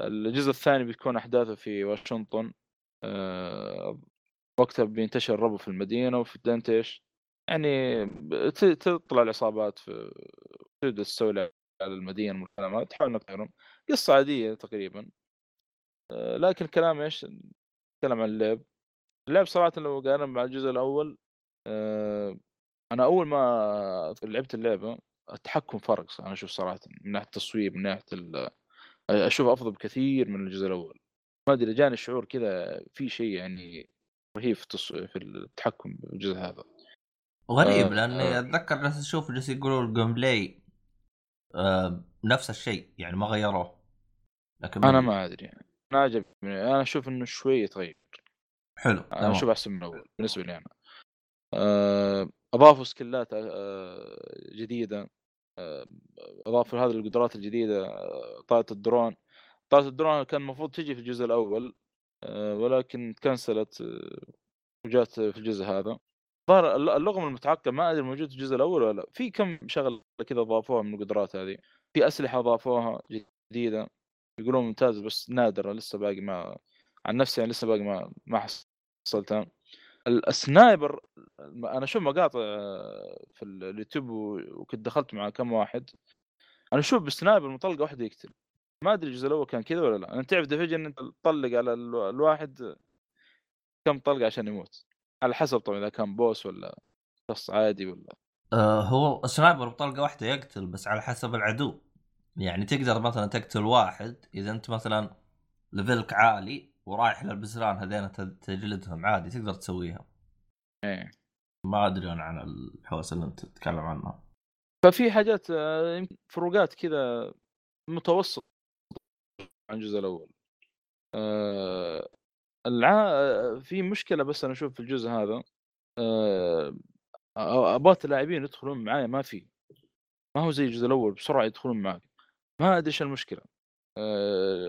الجزء الثاني بيكون أحداثه في واشنطن، وقتها بينتشر الربو في المدينة، وفي الدنتش يعني تطلع العصابات في تبدأ تستولى على المدينة والكلامات، تحاول نقهرهم. قصة عادية تقريبا، لكن كلام إيش كلام عن اللعب صراحة لو قارن مع الجزء الأول. انا اول ما لعبت اللعبه التحكم فرق، انا اشوف صراحه من ناحيه التصويب، من ناحيه اشوف افضل بكثير من الجزء الاول. ما ادري جاني شعور كذا في شيء يعني رهيب في التحكم بالجزء هذا غريب. لاني اتذكر ناس اشوف جالس يقولوا الجيم بلاي نفس الشيء يعني ما غيروه، لكن انا ما ادري يعني ما عجبني. انا اشوف انه شويه تغير حلو، انا اشوف احسن من الاول بالنسبه لي. انا اضافوا سكلات جديده، اضافوا هذه القدرات الجديده، طائرة الدرون كان المفروض تجي في الجزء الاول ولكن تكنسلت وجات في الجزء هذا. ظهر اللغم المتعقد ما ادري موجود في الجزء الاول ولا لا، في كم شغله كذا اضافوها من القدرات هذه، في اسلحه اضافوها جديده يقولون ممتاز بس نادره لسه باقي، ما عن نفسي يعني لسه باقي ما حصلتها. السنايبر انا شوف مقاطع في اليوتيوب وكنت دخلت مع كم واحد، انا شوف بالسنايبر مطلقه واحده يقتل، ما ادري الجزء الاول كان كذا ولا لا. انت تعرف ديفيجن انت تطلق على الواحد كم طلقه عشان يموت، على حسب طبعا اذا كان بوس ولا شخص عادي ولا هو السنايبر بطلقه واحده يقتل بس على حسب العدو. يعني تقدر مثلا تقتل واحد اذا انت مثلا ليفلك عالي ورايح للبزران هذين تجلدهم عادي تقدر تسويها. ايه ما ادري انا عن الحواس اللي انت تتكلم عنها. ففي حاجات فروقات كذا متوسط عن الجزء الاول. في مشكله بس انا اشوف في الجزء هذا ابات اللاعبين يدخلون معايا، ما هو زي الجزء الاول بسرعه يدخلون معك، ما ادري ايش المشكله.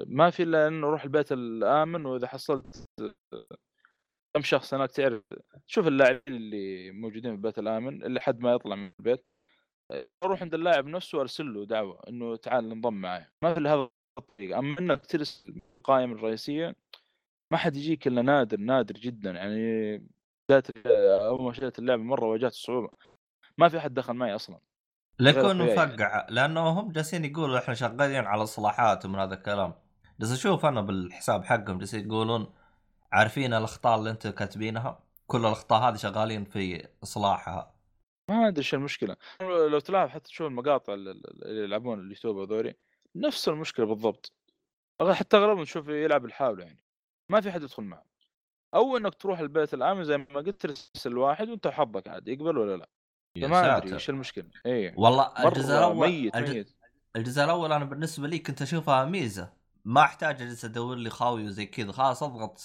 ما في الا انه روح البيت الامن، واذا حصلت كم شخص هناك تعرف شوف اللاعبين اللي موجودين في البيت الامن اللي حد ما يطلع من البيت، اروح عند اللاعب نفسه وارسل له دعوه انه تعال انضم معي. ما في لهذا الطريقه، اما انك ترسل القائمه الرئيسيه ما حد يجيك الا نادر جدا. يعني اول ما شلت اللعبه مره واجهت صعوبه، ما في حد دخل معي اصلا لكونه مفقع، لأنه هم جالسين يقولوا إحنا شغالين على الصلاحات ومن هذا الكلام. بس أشوف أنا بالحساب حقهم جالسين يقولون عارفين الأخطاء اللي أنتوا كاتبينها، كل الأخطاء هذه شغالين في إصلاحها، ما ادري ايش المشكله. لو تلاحظ حتى تشوف المقاطع اللي يلعبون اليوتيوب هذول نفس المشكله بالضبط، حتى اغلبهم تشوف يلعب الحاوله، يعني ما في حد يدخل معه، او انك تروح البيت العام زي ما قلت ترسل الواحد وانت حظك عاد يقبل ولا لا. ما ادري ايش المشكله. اي والله الجزء الاول ميت. الجزء الاول انا بالنسبه لي كنت اشوفها ميزه، ما احتاج اجلس ادور لي خاوي وزي كذا، خلاص اضغط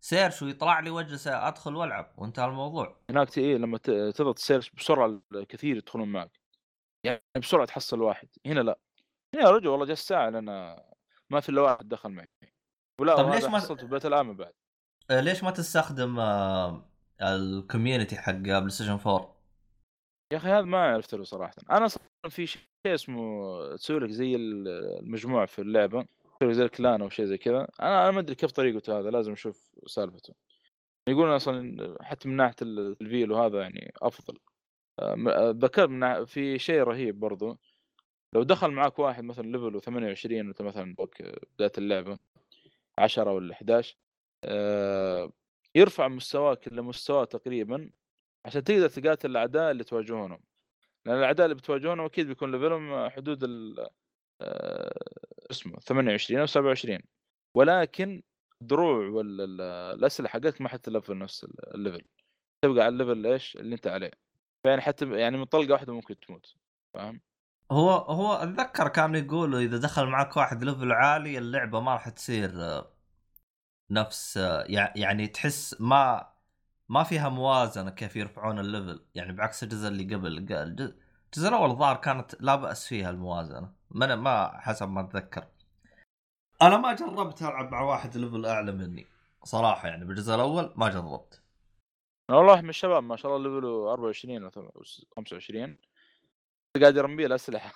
سيرش ويطلع لي واجلس ادخل والعب وانتهى الموضوع. هناك ايه لما تضغط سيرش بسرعه كثير يدخلون معك، يعني بسرعه تحصل واحد. هنا لا، هنا يا رجل والله جاء الساعه لنا ما في الا واحد دخل معي. طب ليش ما حصلت ببيت العام بعد؟ ليش ما تستخدم الكوميونتي حق بلاي ستيشن 4؟ يا اخي هذا ما عرفت له صراحه. انا اصلا في شيء اسمه تسوي لك زي المجموعه في اللعبه، تسوي زي الكلان او شيء زي كذا. انا ما ادري كيف طريقته هذا، لازم اشوف سالفته. يقولون اصلا حتى من ناحيه الفيل وهذا يعني افضل. ذكر في شيء رهيب برضو، لو دخل معك واحد مثلا ليفل 28 وانت مثلا بدايه اللعبه 10 ولا 11 يرفع مستواك لمستوى تقريبا عشان تقدر تقاتل الاعداء اللي تواجهونهم، لان الاعداء اللي بتواجهونهم اكيد بيكون ليفلهم حدود ال اسمه 28 او 27، ولكن الدروع والاسلحه حقتك ما حتلف نفس الليفل، تبقى على الليفل ايش اللي انت عليه. يعني حتى يعني من طلقه واحده ممكن تموت، فاهم؟ هو اتذكر كانوا يقولوا اذا دخل معك واحد ليفل عالي اللعبه ما راح تصير نفس، يعني تحس ما فيها موازنه كيف يرفعون الليفل، يعني بعكس الجزء اللي قبل. الجزء الاول الظاهر كانت لا باس فيها الموازنه، ما حسب ما اتذكر. انا ما جربت العب مع واحد ليفل اعلى مني صراحه، يعني بالجزء الاول ما جربت. والله من الشباب ما شاء الله ليفله 24 او 25 قادر ارمي الاسلحه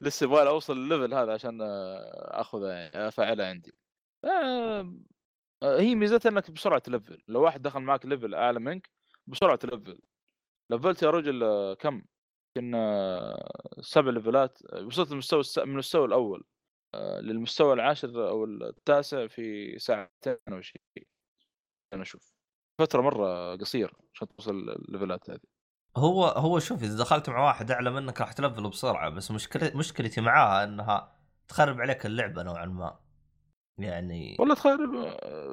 لسه يبغى اوصل الليفل هذا عشان اخذها افعلها عندي. هي ميزتها انك بسرعه تلفل، لو واحد دخل معك ليفل اعلى منك بسرعه تلفل. لفلت يا رجل كم؟ كنا 7 ليفلات، وصلت المستوى من المستوى الاول للمستوى العاشر او التاسع في ساعتين او شيء. انا اشوف فتره مره قصيره عشان توصل الليفلات هذه. هو شوف، اذا دخلت مع واحد اعلى منك راح تلفل بسرعه، بس مشكلتي معاها انها تخرب عليك اللعبه نوعا ما، يعني والله تخرب،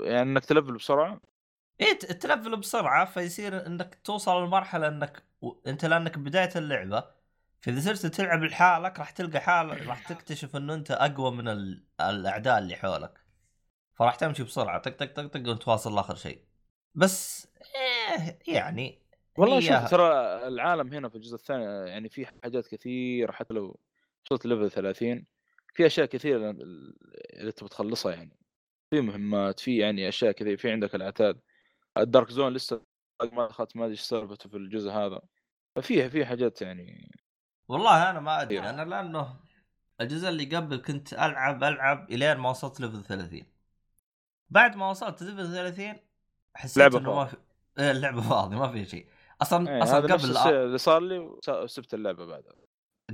يعني انك تلفل بسرعه. ايه تلفل بسرعه فيصير انك توصل لمرحله انك انت لانك بدايه اللعبه، فاذا صرت تلعب لحالك راح تلقى حالك راح تكتشف انه انت اقوى من الاعداء اللي حولك، فراح تمشي بسرعه تك تك تك تك وتواصل لاخر شيء. بس يعني والله شوف، ترى العالم هنا في الجزء الثاني يعني في حاجات كثير، حتى لو وصلت ليفل 30 في اشياء كثيره اللي انت بتخلصها، يعني في مهمات، في يعني اشياء كثير، في عندك العتاد الدارك زون لسه ما دخلت، ما ادري ايش سالفته في الجزء هذا. ففي حاجات يعني والله انا ما ادري. انا لانه الجزء اللي قبل كنت العب الين ما وصلت ليفل 30، بعد ما وصلت ليفل 30 حسيت انه ما في اللعبه فاضيه، ما في شيء اصلا قبل اللي صار لي سبت اللعبه. بعد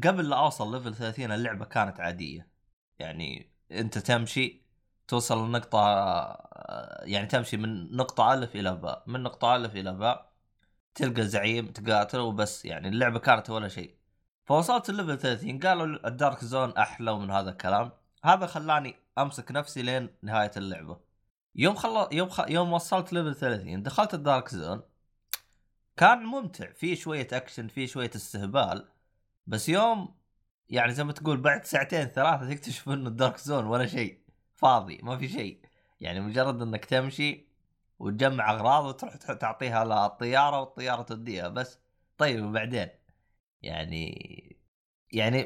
قبل لا اوصل ليفل 30 اللعبه كانت عاديه، يعني انت تمشي توصل لنقطه، يعني تمشي من نقطه الف الى باء، من نقطه الف الى باء تلقى زعيم تقاتله وبس، يعني اللعبه كانت ولا شيء. فوصلت الليفل 30 قالوا الدارك زون احلى ومن هذا الكلام هذا، خلاني امسك نفسي لين نهايه اللعبه. يوم وصلت ليفل 30 دخلت الدارك زون، كان ممتع، فيه شوية أكشن، فيه شوية استهبال، بس يوم يعني زي ما تقول بعد ساعتين ثلاثة تكتشف إنه الدارك زون ولا شيء، فاضي ما في شيء، يعني مجرد إنك تمشي وتجمع أغراض وتروح تعطيها للطيارة والطيارة تديها بس. طيب وبعدين يعني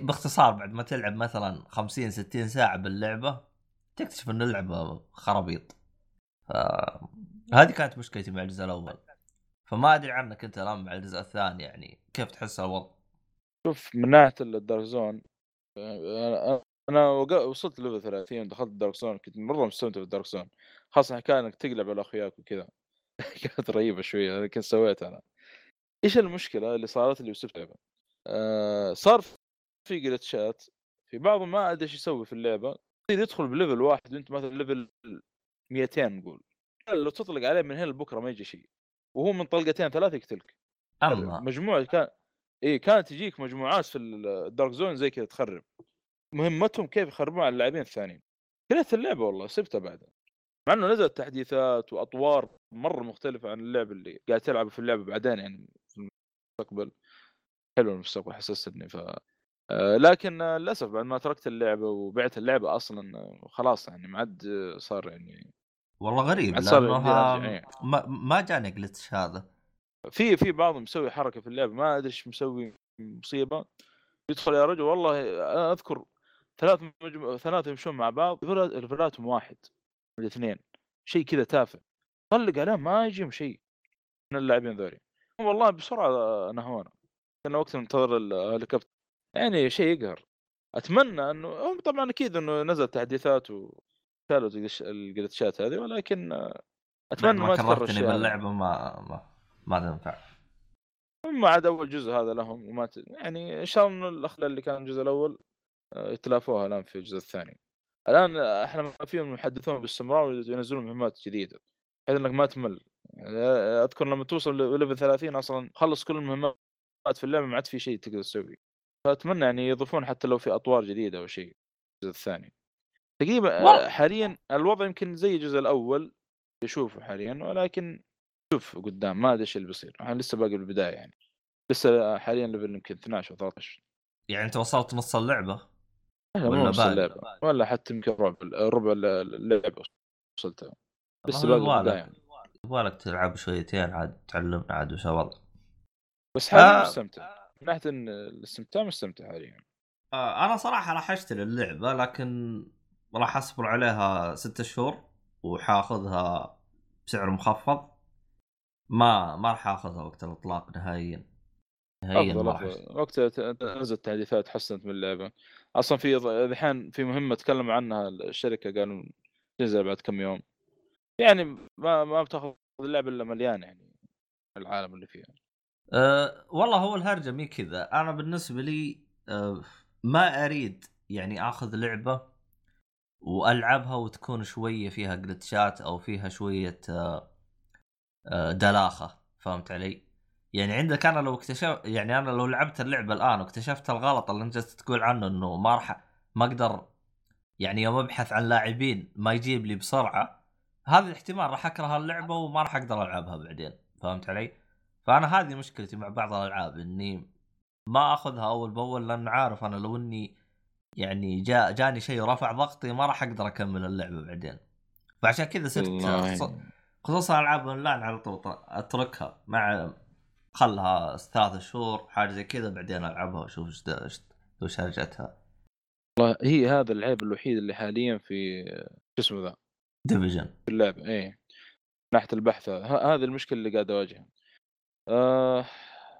باختصار بعد ما تلعب مثلا 50-60 ساعة باللعبة تكتشف إنه اللعبة خرابيط. هذه كانت مشكلتي مع الجزء الأول، فما ادري عنك انت الان مع الجزء الثاني، يعني كيف تحس الوضع؟ شوف من ناحيه الدارك زون انا وصلت ليفل 30 دخلت الدارك زون، كنت مره مستمتع بالدارك زون، خاصه حكايه انك تقلب على اخوياك وكذا كانت رهيبه شويه. هذا كنت سويت انا. ايش المشكله اللي صارت اللي وصلت لعبه؟ صار في جلتشات في بعضهم ما ادري ايش يسوي في اللعبه، يدخل بليفل واحد وانت مثلا ليفل 200 نقول، لو تطلق عليه من هنا لبكره ما يجي شيء، وهو من طلقتين ثلاثة يقتلك. أما مجموعة كان ايه كانت تجيك مجموعات في الدارك زون زي كذا تخرب، مهمتهم كيف يخربون على اللاعبين الثانيين. كرهت اللعبه والله، سبتها بعدها، مع انه نزلت تحديثات واطوار مره مختلفه عن اللعبه اللي قاعد تلعب في اللعبه بعدين يعني في المستقبل. حلو المستقبل حسستني ف لكن للاسف بعد ما تركت اللعبه وبعت اللعبه اصلا خلاص يعني ما عاد صار يعني والله غريب لانه يعني. ما جاني جلتش هذا في بعضهم مسوي حركه في اللعبه ما ادري ايش مسوي، مصيبه يدخل يا رجل. والله انا اذكر ثلاثه يمشون مع بعض الفراتهم واحد من الاثنين شيء كذا تافه، طلق عليهم ما يجيهم شيء من اللاعبين ذولي والله بسرعه نهونا، كنا وقت ننتظر الهليكوبتر يعني شيء يقهر. اتمنى انه طبعا اكيد انه نزل تحديثات وشالوا الجلتشات هذه، ولكن اتمنى ما تكررش اللعبه ما تنفع. ما عاد اول جزء هذا لهم وما يعني ان شاء الله الاخلال اللي كان الجزء الاول يتلافوها الان في الجزء الثاني. الان احنا ما فيهم يحدثون باستمرار وينزلون مهمات جديده بحيث انك ما تمل. اذكر لما توصل لليفل 30 اصلا خلص كل المهمات في اللعبه ما عاد في شيء تقدر تسويه. فأتمنى يعني يضيفون حتى لو في أطوار جديدة أو شيء. الجزء الثاني تقريبا حاليا الوضع يمكن زي الجزء الأول يشوفه حاليا، ولكن شوف قدام ما أدري إيش اللي بيصير. أنا لسه باقي البداية يعني، لسه حاليا ليفل يمكن 12 أو 13. يعني أنت وصلت نص اللعبة؟ ولا نص اللعبة ولا حتى يمكن ربع اللعبة وصلتها، لسه باقي البداية. يبغالك تلعب شويتين عاد تعلم عاد وش والله. بس حاليا مستمتع من ناحية الاستمتاع مستمتع حاليا. أنا صراحة راح أشتري اللعبة لكن راح أصبر عليها 6 شهور وحاخذها بسعر مخفض، ما راح أخذها وقت الإطلاق نهائيا. وقت نزلت التحديثات حسنت من اللعبة أصلا. في الحين في مهمة تكلم عنها الشركة قالوا تنزل بعد كم يوم، يعني ما بتاخذ اللعبة إلا مليانة يعني العالم اللي فيها. والله هو الهرجة مي كذا. أنا بالنسبة لي ما أريد يعني أخذ لعبة وألعبها وتكون شوية فيها جلتشات أو فيها شوية دلاخة، فهمت علي؟ يعني عندك أنا لو اكتشفت، يعني أنا لو لعبت اللعبة الآن واكتشفت الغلط اللي أنت تقول عنه إنه ما راح ما أقدر يعني يوم أبحث عن لاعبين ما يجيب لي بسرعة، هذا الاحتمال راح أكره اللعبة وما راح أقدر ألعبها بعدين، فهمت علي؟ فأنا هذه مشكلتي مع بعض الألعاب إني ما أخذها أول بأول، لأن عارف أنا لو إني يعني جاني شيء رفع ضغطي ما راح أقدر أكمل اللعبة بعدين. فعشان كذا صرت خصوصا ألعاب أونلاين على طول أتركها، مع خلها 3 شهور حاجة زي كذا بعدين ألعبها وأشوف إيش هرجتها. والله هي هذا العيب الوحيد اللي حاليا في شو اسمه ذا ديفيجن في اللعبة، إيه ناحية البحث هذا المشكلة اللي قاعد أواجهها.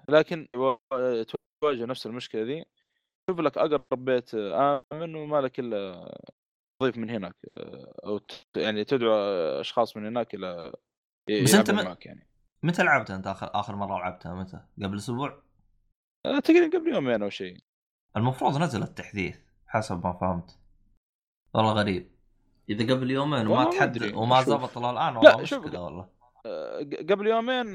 لكن تواجه نفس المشكلة ذي. شوف لك أقرب بيت آمن وما لك إلا تضيف من هناك، أو يعني تدعو أشخاص من هناك إلى يلعبوا معك. يعني متى لعبتها أنت آخر مرة لعبتها؟ متى؟ قبل أسبوع تقريبا، قبل يومين أو شيء. المفروض نزل التحديث حسب ما فهمت. والله غريب إذا قبل يومين وما تحدث وما زبط الآن، والله مشكلة. والله قبل يومين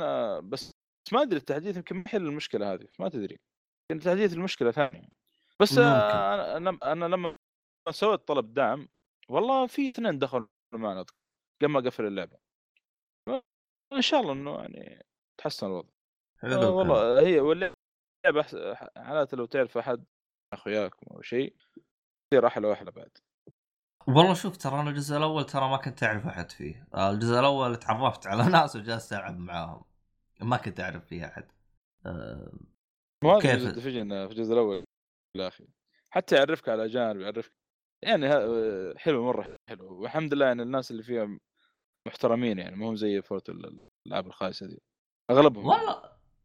بس ما ادري التحديث يمكن ما يحل المشكله هذه، ما تدري ان تحديث المشكله ثانيه. بس انا لما سويت طلب دعم والله في 2 دخلوا معنا قبل ما اقفل اللعبه. ان شاء الله انه يعني تحسن الوضع. والله هي واللعبه حالات لو تعرف احد اخوياك او شيء تصير احلى واحلى بعد. والله شوف ترى انا الجزء الاول ترى ما كنت اعرف احد فيه. الجزء الاول تعرفت على ناس وجالس العب معاهم، ما كنت اعرف فيها احد. كيف ديفيجن في الجزء الاول الاخير حتى يعرفك على اجانب، يعرفك يعني حلو مره حلو. والحمد لله ان الناس اللي فيها محترمين يعني، مو هم زي فورت الالعاب الخايسه دي اغلبهم.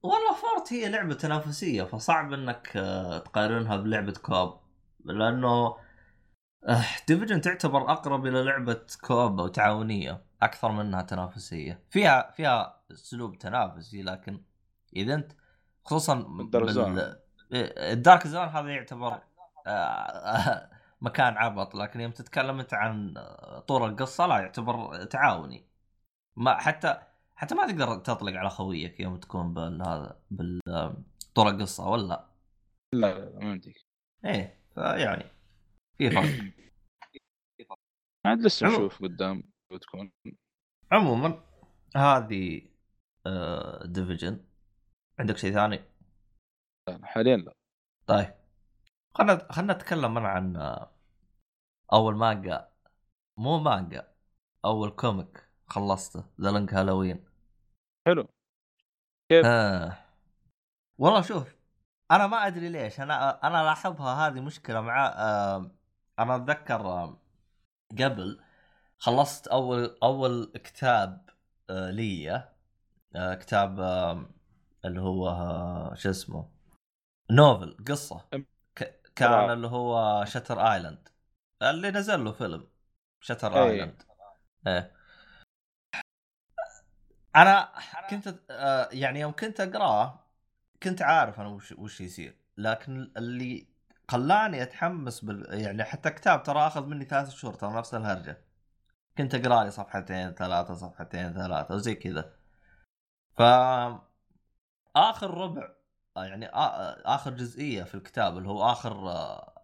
والله فورت هي لعبه تنافسيه فصعب انك تقارنها بلعبه كوب، لانه ديفيجن تعتبر اقرب الى لعبه كوب او تعاونيه اكثر منها تنافسيه. فيها اسلوب تنافسي، لكن اذا انت خصوصا الدارك زون هذا يعتبر مكان عبط، لكن يوم تتكلم انت عن طور القصه لا يعتبر تعاوني. ما حتى ما تقدر تطلق على خويك يوم تكون بالهذا ترى قصة ولا لا؟ لا ما عندك. إيه فيعني في فرق. عاد لسه نشوف قدام بتكون. عموما هذه ديفيجن. عندك شيء ثاني؟ حاليا لا. طيب خلنا نتكلم عن أول مانجا، مو مانجا، أول كوميك خلصته The Long Halloween. حلو كيف؟ والله شوف أنا ما أدري ليش أنا لاحظها هذه مشكلة مع أنا أتذكر قبل خلصت أول كتاب لي، كتاب اللي هو شو اسمه نوفل قصة، كان اللي هو شاتر آيلاند اللي نزل له فيلم شاتر آيلاند. إيه أنا كنت يعني يوم كنت أقرأه كنت عارف أنا وش يصير، لكن اللي خلاني أتحمس يعني حتى كتاب ترى أخذ مني 3 شهور ترى نفس الهرجة، كنت أقرأ لي 2-3 صفحات صفحتين 3 وزي كذا. فآخر ربع يعني آخر جزئية في الكتاب اللي هو آخر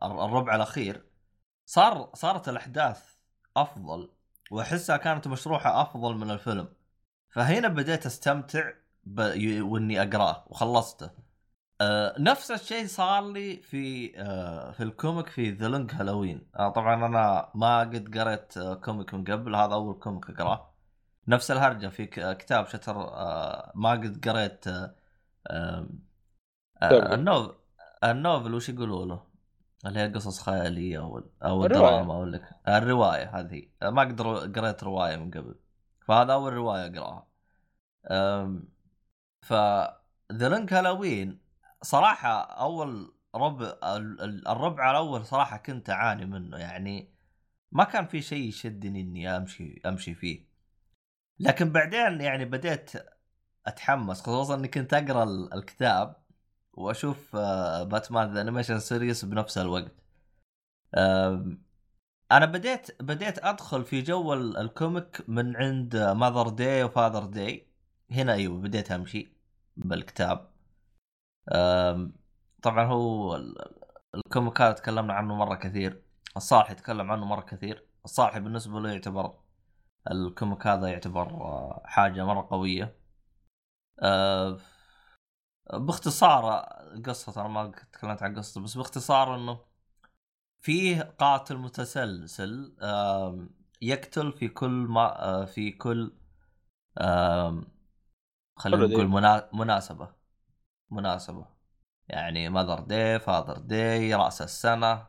الربع الأخير صارت الأحداث أفضل وأحسها كانت مشروحة أفضل من الفيلم، فهنا بديت أستمتع وإني أقرأه وخلصته. نفس الشيء صار لي في الكوميك في The Long Halloween. طبعا أنا ما قد قرأت كوميك من قبل، هذا أول كوميك أقرأه. نفس الهرجة في كتاب شتر ما قد قرأت النوفل وش يقولوا له اللي هي قصص خيالية أو الدراما، أقول لك الرواية هذه ما قد قرأت رواية من قبل، فهذا أول رواية أقرأها. The Long Halloween صراحة أول الربع الأول صراحة كنت أعاني منه، يعني ما كان في شيء يشدني إني أمشي فيه، لكن بعدين يعني بديت أتحمس، خصوصا إني كنت أقرأ الكتاب وأشوف باتمان ذا أنيميشن سيريس بنفس الوقت. أنا بديت أدخل في جو الكوميك من عند ماذر داي وفاذر داي هنا. أيوة بديت أمشي بالكتاب. طبعا هو الكوميك هذا تكلمنا عنه مرة كثير، الصالحي تكلم عنه مرة كثير. الصالحي بالنسبة له يعتبر الكوميك هذا يعتبر حاجة مرة قوية. باختصار قصة، أنا ما تكلمت عن قصته بس باختصار إنه فيه قاتل متسلسل يقتل في كل ما في كل خلينا نقول مناسبة يعني ماذر داي فاذر داي رأس السنة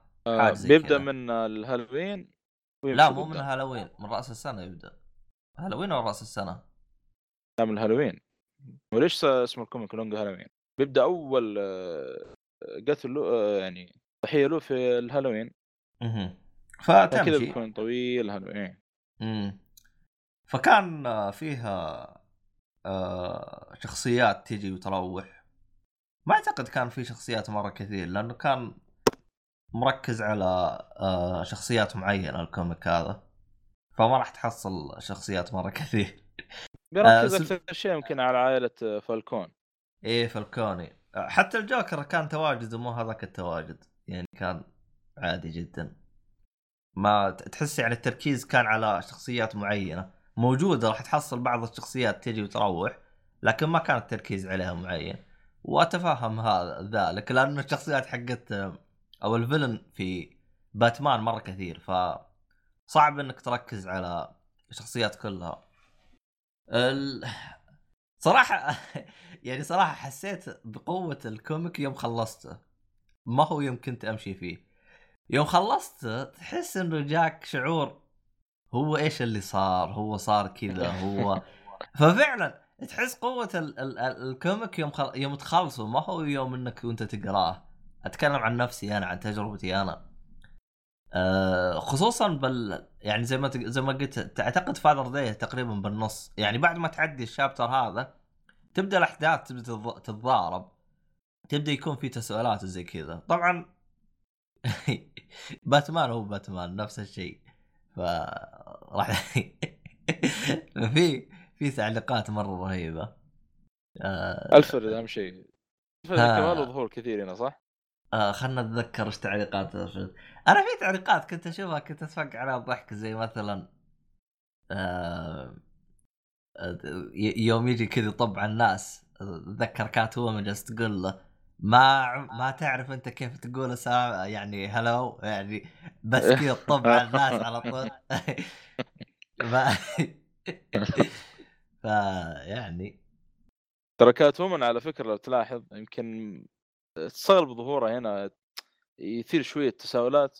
بيبدأ من الهالوين. لا مو من الهالوين، من رأس السنة يبدأ. هالوين أو رأس السنة؟ لا من الهالوين. وليش اسمه الكوميك لونج هالوين؟ بيبدأ أول قتل يعني ضحية له في الهالوين. فتمشي كذا بيكون طويل هالوين. فكان فيها شخصيات تيجي وتروح، ما أعتقد كان في شخصيات مرة كثير لأنه كان مركز على شخصيات معينة الكوميك هذا، فما راح تحصل شخصيات مرة كثير. بيركز أكثر شيء يمكن على عائلة فالكون. إيه فالكوني. حتى الجوكر كان تواجده مو هذاك التواجد، يعني كان عادي جدا، ما تحس يعني التركيز كان على شخصيات معينة موجودة، راح تحصل بعض الشخصيات تجي وتروح لكن ما كان التركيز عليها معين. وأتفهم هذا ذلك لأن الشخصيات حقت أو الفيلن في باتمان مرة كثير، فصعب إنك تركز على شخصيات كلها. صراحة يعني صراحة حسيت بقوة الكوميك يوم خلصته، ما هو يمكن تمشي فيه. يوم خلصت تحس انه جاك شعور هو ايش اللي صار، هو صار كذا هو. ففعلا تحس قوة الكوميك يوم تخلصه، ما هو يوم انك وانت تقراه. اتكلم عن نفسي انا، عن تجربتي انا، خصوصا يعني زي ما قلت تعتقد فادر داي تقريبا بالنص، يعني بعد ما تعدي الشابتر هذا تبدا الاحداث تبدا تتضارب، تبدأ يكون في تساؤلات وزي كذا. طبعا باتمان هو باتمان نفس الشيء، فراح في تعليقات مرة رهيبة. ألفرد أهم شيء كمان ظهور كثير هنا صح؟ خلنا نتذكر ايش تعليقات رشيد. انا في تعليقات كنت اشوفها كنت اتفق عليها بضحك، زي مثلا يوم يجي كذا طبع الناس، اتذكر كاتومن جالس تقول له ما تعرف انت كيف تقول سلام يعني هلو يعني، بس كذا طبع الناس على طول يعني ترى كاتومن على فكرة لو تلاحظ يمكن الصغر بظهوره هنا يثير شوية تساؤلات،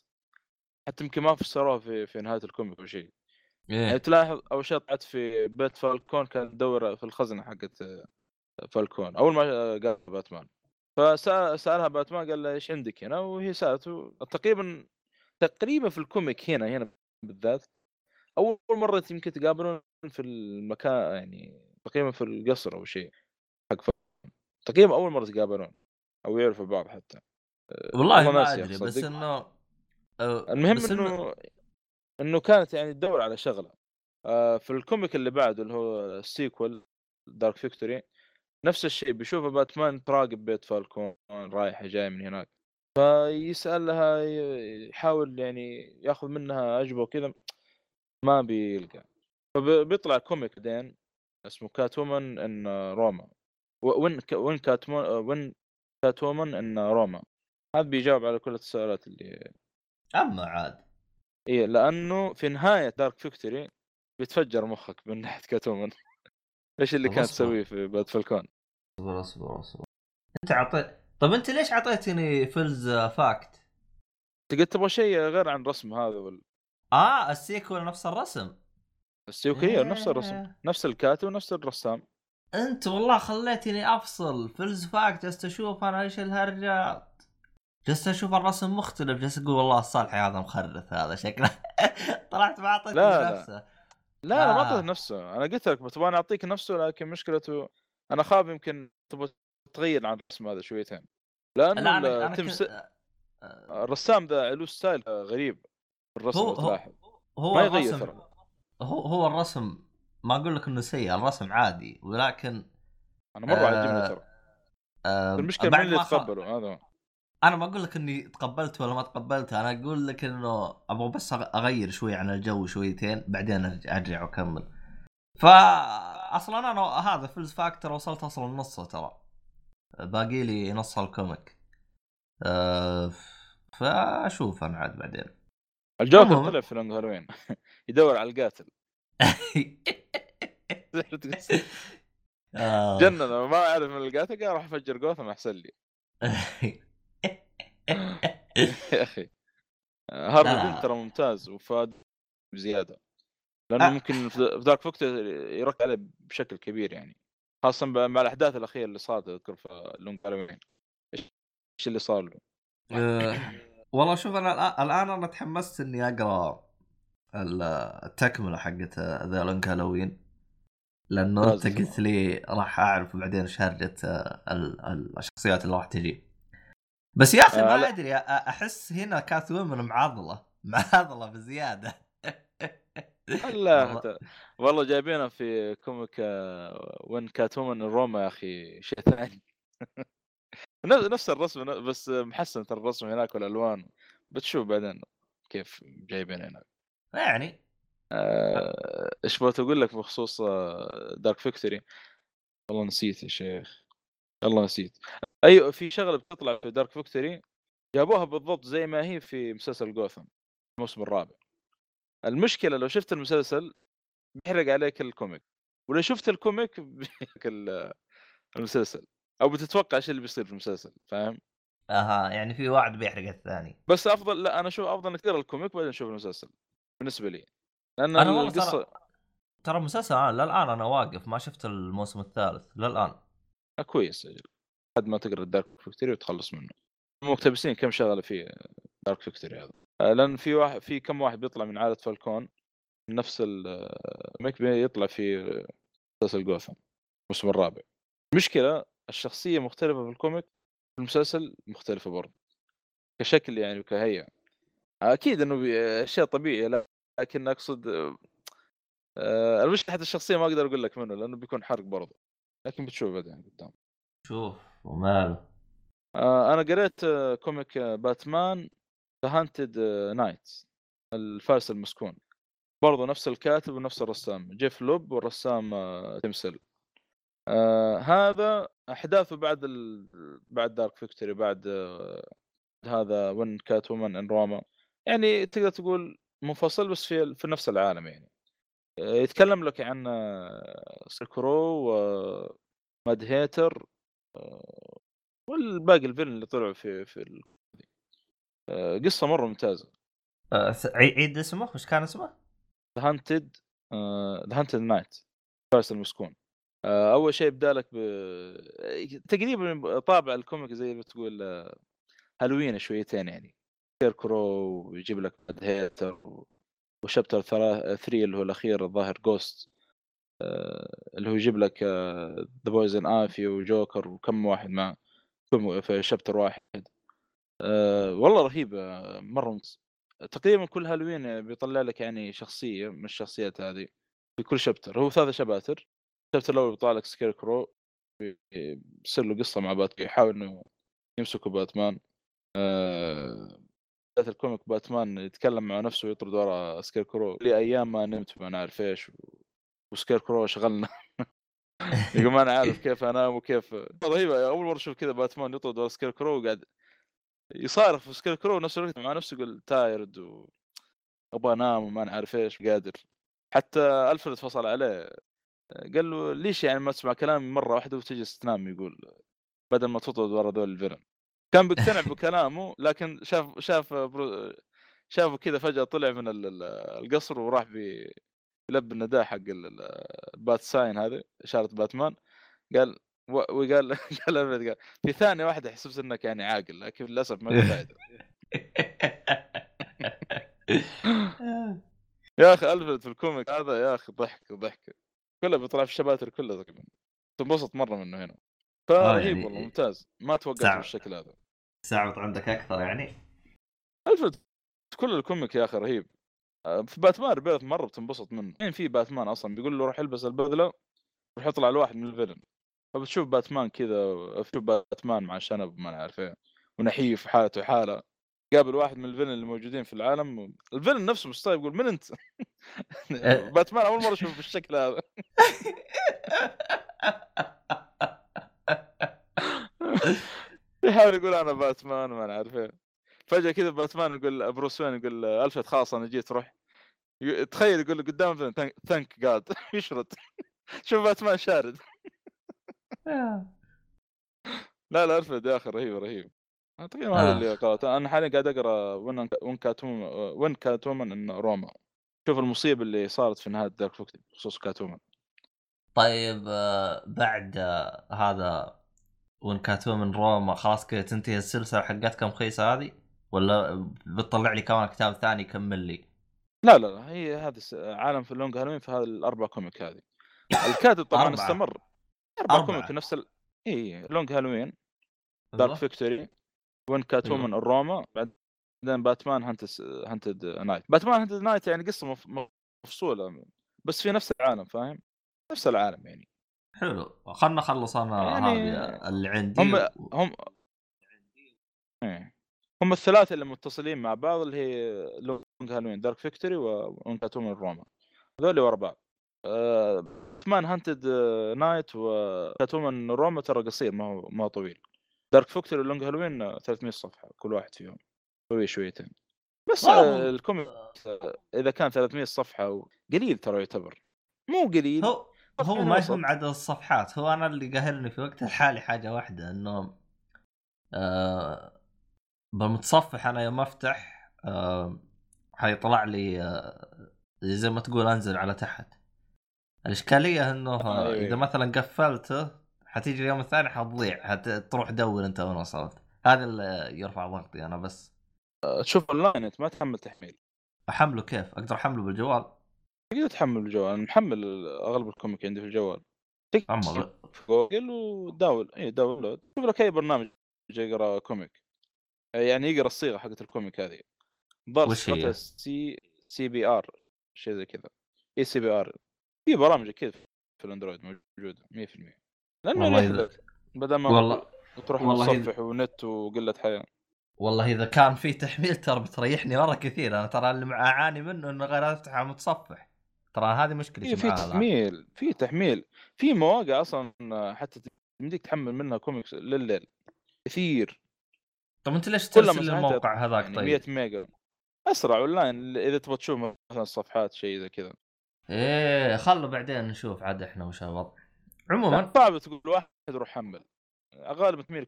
حتى يمكن ما فسروها في نهاية الكوميك أو شيء. يعني تلاحظ أول شيء طلعت في بيت فالكون كانت تدور في الخزنة حقت فالكون أول ما قال باتمان، فسألها باتمان قال له إيش عندك هنا، وهي سألته تقريبا في الكوميك هنا بالذات أول مرة يمكن تقابلون في المكان، يعني تقريبا في القصر أو شيء حق فالكون، تقريبا أول مرة تقابلون أو يعرفوا بعض حتى. والله ما أدري بس إنه المهم بس إنه كانت يعني تدور على شغلة. في الكوميك اللي بعده اللي هو السيكول دارك فيكتوري نفس الشيء، بيشوفه باتمان تراقب بيت فالكون رايح جاي من هناك، فيسألها يحاول يعني يأخذ منها أجوبة وكذا ما بيلقى، فبيطلع كوميك دين اسمه كاتومن إن روما كاتومن إن روما، هذا بيجاوب على كل التساؤلات اللي أما عاد إيه، لأنه في نهاية دارك فيكتوري بيتفجر مخك من ناحية كاتومن إيش اللي كان تسويه في باتفلكون. أصبر أنت طب أنت ليش عطيتني فلز فاكت؟ أنت قلت تبغى شيء غير عن رسم هذا ولا السيكول نفس الرسم، السيكول نفس الرسم نفس الكاتب ونفس الرسام. أنت والله خليتني أفصل فلز فاكت، جلست أشوف أنا إيش الهرجات، جلست أشوف الرسم مختلف، جلست أقول والله الصالحي هذا مخرف هذا شكله طلعت ما أعطيتني نفسه. لا ما أعطيت نفسه، أنا قلت لك بتبغى أعطيك نفسه، لكن مشكلته أنا خاب يمكن تبغى تغير عن الرسم هذا شويتين، لأنه أنا الرسام ذا له ستايل غريب الرسم تلاحظ ما يغير ترى. هو الرسم ما أقول لك إنه سيء، الرسم عادي، ولكن أنا مرة عجبني ترى. المشكلة من اللي تقبله هذا. أنا ما أقول لك إني تقبلت ولا ما تقبلت، أنا أقول لك إنه أبغى بس أغير شوي عن الجو شويتين بعدين أرجع وأكمل. فأصلاً أنا هذا فلز فاكتور وصلت أصلاً نصه ترى، باقي لي نص الكوميك فأشوف أنا عاد بعدين. الجوكر طلع في لونج هالوين يدور على القاتل جنة ما أعرف من القاتل، قال راح أفجر غوثام أحسن لي يا أخي هارلي ترى ممتاز وفاد بزيادة، لأنه ممكن في ذاك وقت يركز عليه بشكل كبير، يعني خاصة مع الأحداث الأخيرة اللي صارت أذكر في لونج هالوين إيش اللي صار له. والله شوف أنا الآن أنا تحمست إني أقرأ التكملة حقت ذا لونج هالوين، لأنه أنت قلت لي راح أعرف بعدين شهرجة الشخصيات اللي راح تجي. بس يا أخي ما أدري أحس هنا كاتومن معضلة بزيادة لا والله جايبينها في كوميك وين كاتومن روما يا أخي شيء ثاني نفس الرسم بس محسن الرسم هناك والألوان، بتشوف بعدين كيف جايبين هناك يعني. ايش بغيت اقول لك بخصوص دارك فيكتوري والله نسيت يا شيخ، والله نسيت. ايوه في شغله بتطلع في دارك فيكتوري جابوها بالضبط زي ما هي في مسلسل غوثام الموسم الرابع. المشكله لو شفت المسلسل بيحرق عليك الكوميك، ولو شفت الكوميك بيحرق المسلسل، او بتتوقع ايش اللي بيصير في المسلسل فاهم. يعني في واحد بيحرق الثاني، بس افضل لا انا اشوف افضل نقرا الكوميك بعدين نشوف المسلسل بالنسبه لي، لان أنا القصه ترى مسلسل للان انا واقف ما شفت الموسم الثالث للان. كويس اجل قد ما تقرا دارك فيكتوري وتخلص منه، مكتبسين كم شغله في دارك فيكتوري هذا، لان في كم واحد بيطلع من عائله فالكون نفس الميك بيطلع في مسلسل غوثام الموسم الرابع. المشكله الشخصيه مختلفه في الكوميك، في المسلسل مختلفه برضه كشكل يعني وكهيئه، اكيد انه شيء طبيعي، لكن اقصد المشكله حتى الشخصيه ما اقدر اقول لك منه لانه بيكون حرق برضه، لكن بتشوف بعدين قدام شوف وماله. انا قريت كوميك باتمان The Haunted Knight الفارس المسكون، برضو نفس الكاتب ونفس الرسام جيف لوب والرسام تمسل. هذا احداثه بعد بعد دارك فيكتوري، بعد هذا وين كاتومان ان روما، يعني تقدر تقول منفصل بس في نفس العالم. يعني يتكلم لك عن سكرو وماد هاتر والباقي الفيلن اللي طلعوا في قصة مرة ممتازة. عيد اسمه، وش كان اسمه؟ The Haunted Knight الفارس المسكون. أول شيء بدالك تقريبا طابع الكوميك زي اللي تقول هالوين شويتين، يعني سكيركرو ويجيب لك ماد هاتر وشابتر 3 اللي هو الأخير الظاهر جوست، اللي هو يجيب لك ذا بويزن آيفي وجوكر وكم واحد مع في شابتر واحد. والله رهيب مرة. تقريبا كل هالوين بيطلع لك يعني شخصية من الشخصيات هذه في كل شابتر. هو 3 شباتر. الشابتر الأول بيطلع لك سكيركرو بيصير له قصة مع باتمان، يحاول إنه يمسكوا باتمان. ذات الكوميك باتمان يتكلم مع نفسه ويطرد ورا سكيركرو، لي أيام ما نمت ما نعرف إيش وسكيركرو شغلنا يقول ما أنا عارف كيف أنام وكيف. رهيبة، أول مرة أشوف كذا باتمان يطرد ورا سكيركرو وقاعد يصارخ في سكيركرو نفس الوقت مع نفسه يقول تايرد وأبغى أنام وما نعرف إيش قادر. حتى ألفرد فصل عليه قال له ليش يعني ما تسمع كلامي مرة واحدة وتجي تنام، يقول بدل ما تطرد ورا ذول الفيلن. كان بيقتنع بكلامه لكن شافه كذا فجأة طلع من القصر وراح بيلب النداء حق البات ساين هذه إشارة باتمان. قال قال في ثانية واحدة حسبت انك يعني عاقل لكن للاسف ما تفايد. يا اخي ألفرد في الكوميك هذا يا اخي ضحك كله بيطلع في الشباتر كله تنبسط مرة منه هنا. فرهيب يعني والله ممتاز، ما توقعت بالشكل هذا. صعبت عندك اكثر يعني ألفرد كل الكوميك يا اخي رهيب. في باتمان بيرث مرة بتنبسط منه. يعني في باتمان اصلا بيقول له روح البس البذلة وروح يطلع الواحد من الفيلن، فبتشوف باتمان كذا بتشوف باتمان مع شنب ما نعرف ايه ونحيف حالته حاله. قابل واحد من الفيلن اللي موجودين في العالم، الفيلن نفسه مستغرب يقول من انت؟ باتمان اول مرة اشوفه بالشكل هذا. يحاول يقول انا باتمان ما نعرف ايه، فجأة كذا باتمان يقول بروس وين يقول ألفريد خلاص انا جيت روح، تخيل يقول له قدام فيلن ثانك جاد يشرد. شوف باتمان شارد. لا ألفريد يا أخي رهيب. أعتقد هذا اللي قرأته أنا حاليا. قاعد أقرأ وين كاتومان إن روما. شوف المصيبة اللي صارت في نهاية دارك فيكتوري بخصوص كاتومان. طيب بعد هذا وين كاتومان روما خلاص كده تنتهي السلسلة حقتك مخيسة هذه، ولا بتطلع لي كمان كتاب ثاني يكمل لي؟ لا هي هذا عالم في اللونج هالوين في هذا الأربع كوميك هذه. الكاتب طبعا استمر 4 كوميك في نفس لونج هالوين، دارك فيكتوري، وين كاتومان الروما، بعدين باتمان هانتد نايت. باتمان هانتد نايت يعني قصة مفصولة بس في نفس العالم، فاهم؟ نفس العالم يعني. حلو، خلنا نخلص انا يعني هذه اللي عندي. هم الثلاثة اللي متصلين مع بعض اللي هي لونج هالوين، دارك فيكتوري، وين كاتومان الروما، هذول ورا بعض. باتمان هانتد نايت وكاتومان روما ترى قصير ما هو طويل. دارك فيكتوري واللونج هالوين 300 صفحة كل واحد فيهم، طويل شويتين بس. الكوميك إذا كان 300 صفحة قليل ترى، يعتبر مو قليل. هو ما يهم عدد الصفحات. هو أنا اللي قاهرني في وقت الحالي حاجة واحدة، إنه بالمتصفح أنا يوم أفتح حيطلع لي زي ما تقول أنزل على تحت. الإشكالية إنه إذا مثلا قفلته حتيجي اليوم الثاني حتضيع، حتروح دور أنت وين وصلت. هذا اللي يرفع ضغطي أنا. بس تشوف أونلاين أنت ما تحمل تحميل. أحمله كيف؟ أقدر أحمله بالجوال؟ تقدر تحمل بالجوال، أنا محمل أغلب الكوميك عندي في الجوال. تحمله في جوجل وداول داونلود، شوف لك أي برنامج يقرأ كوميك، يعني يقرأ الصيغة حقة الكوميك هذه. وش هي؟ CBR شيء زي كذا، ECBR. في برامج كذا في الاندرويد موجوده 100%. لانه والله بدل ما والله تروح متصفح ونت وقلة حياة. والله إذا كان في تحميل ترى بتريحني مرة كثير. أنا ترى اللي أعاني منه إنه غير أفتح على متصفح، ترى هذه مشكلة. في تحميل، في تحميل، في مواقع أصلاً حتى تمديك تحمل منها كوميكس للليل كثير. طب أنت ليش ترسل الموقع هذاك؟ يعني طيب 100 ميجا أسرع أونلاين إذا تبغى تشوف مثلاً صفحات شيء إذا كذا. إيه خلوا بعدين نشوف عاد إحنا وش الوضع. عموماً صعب تقول واحد روح حمل، غالباً تميل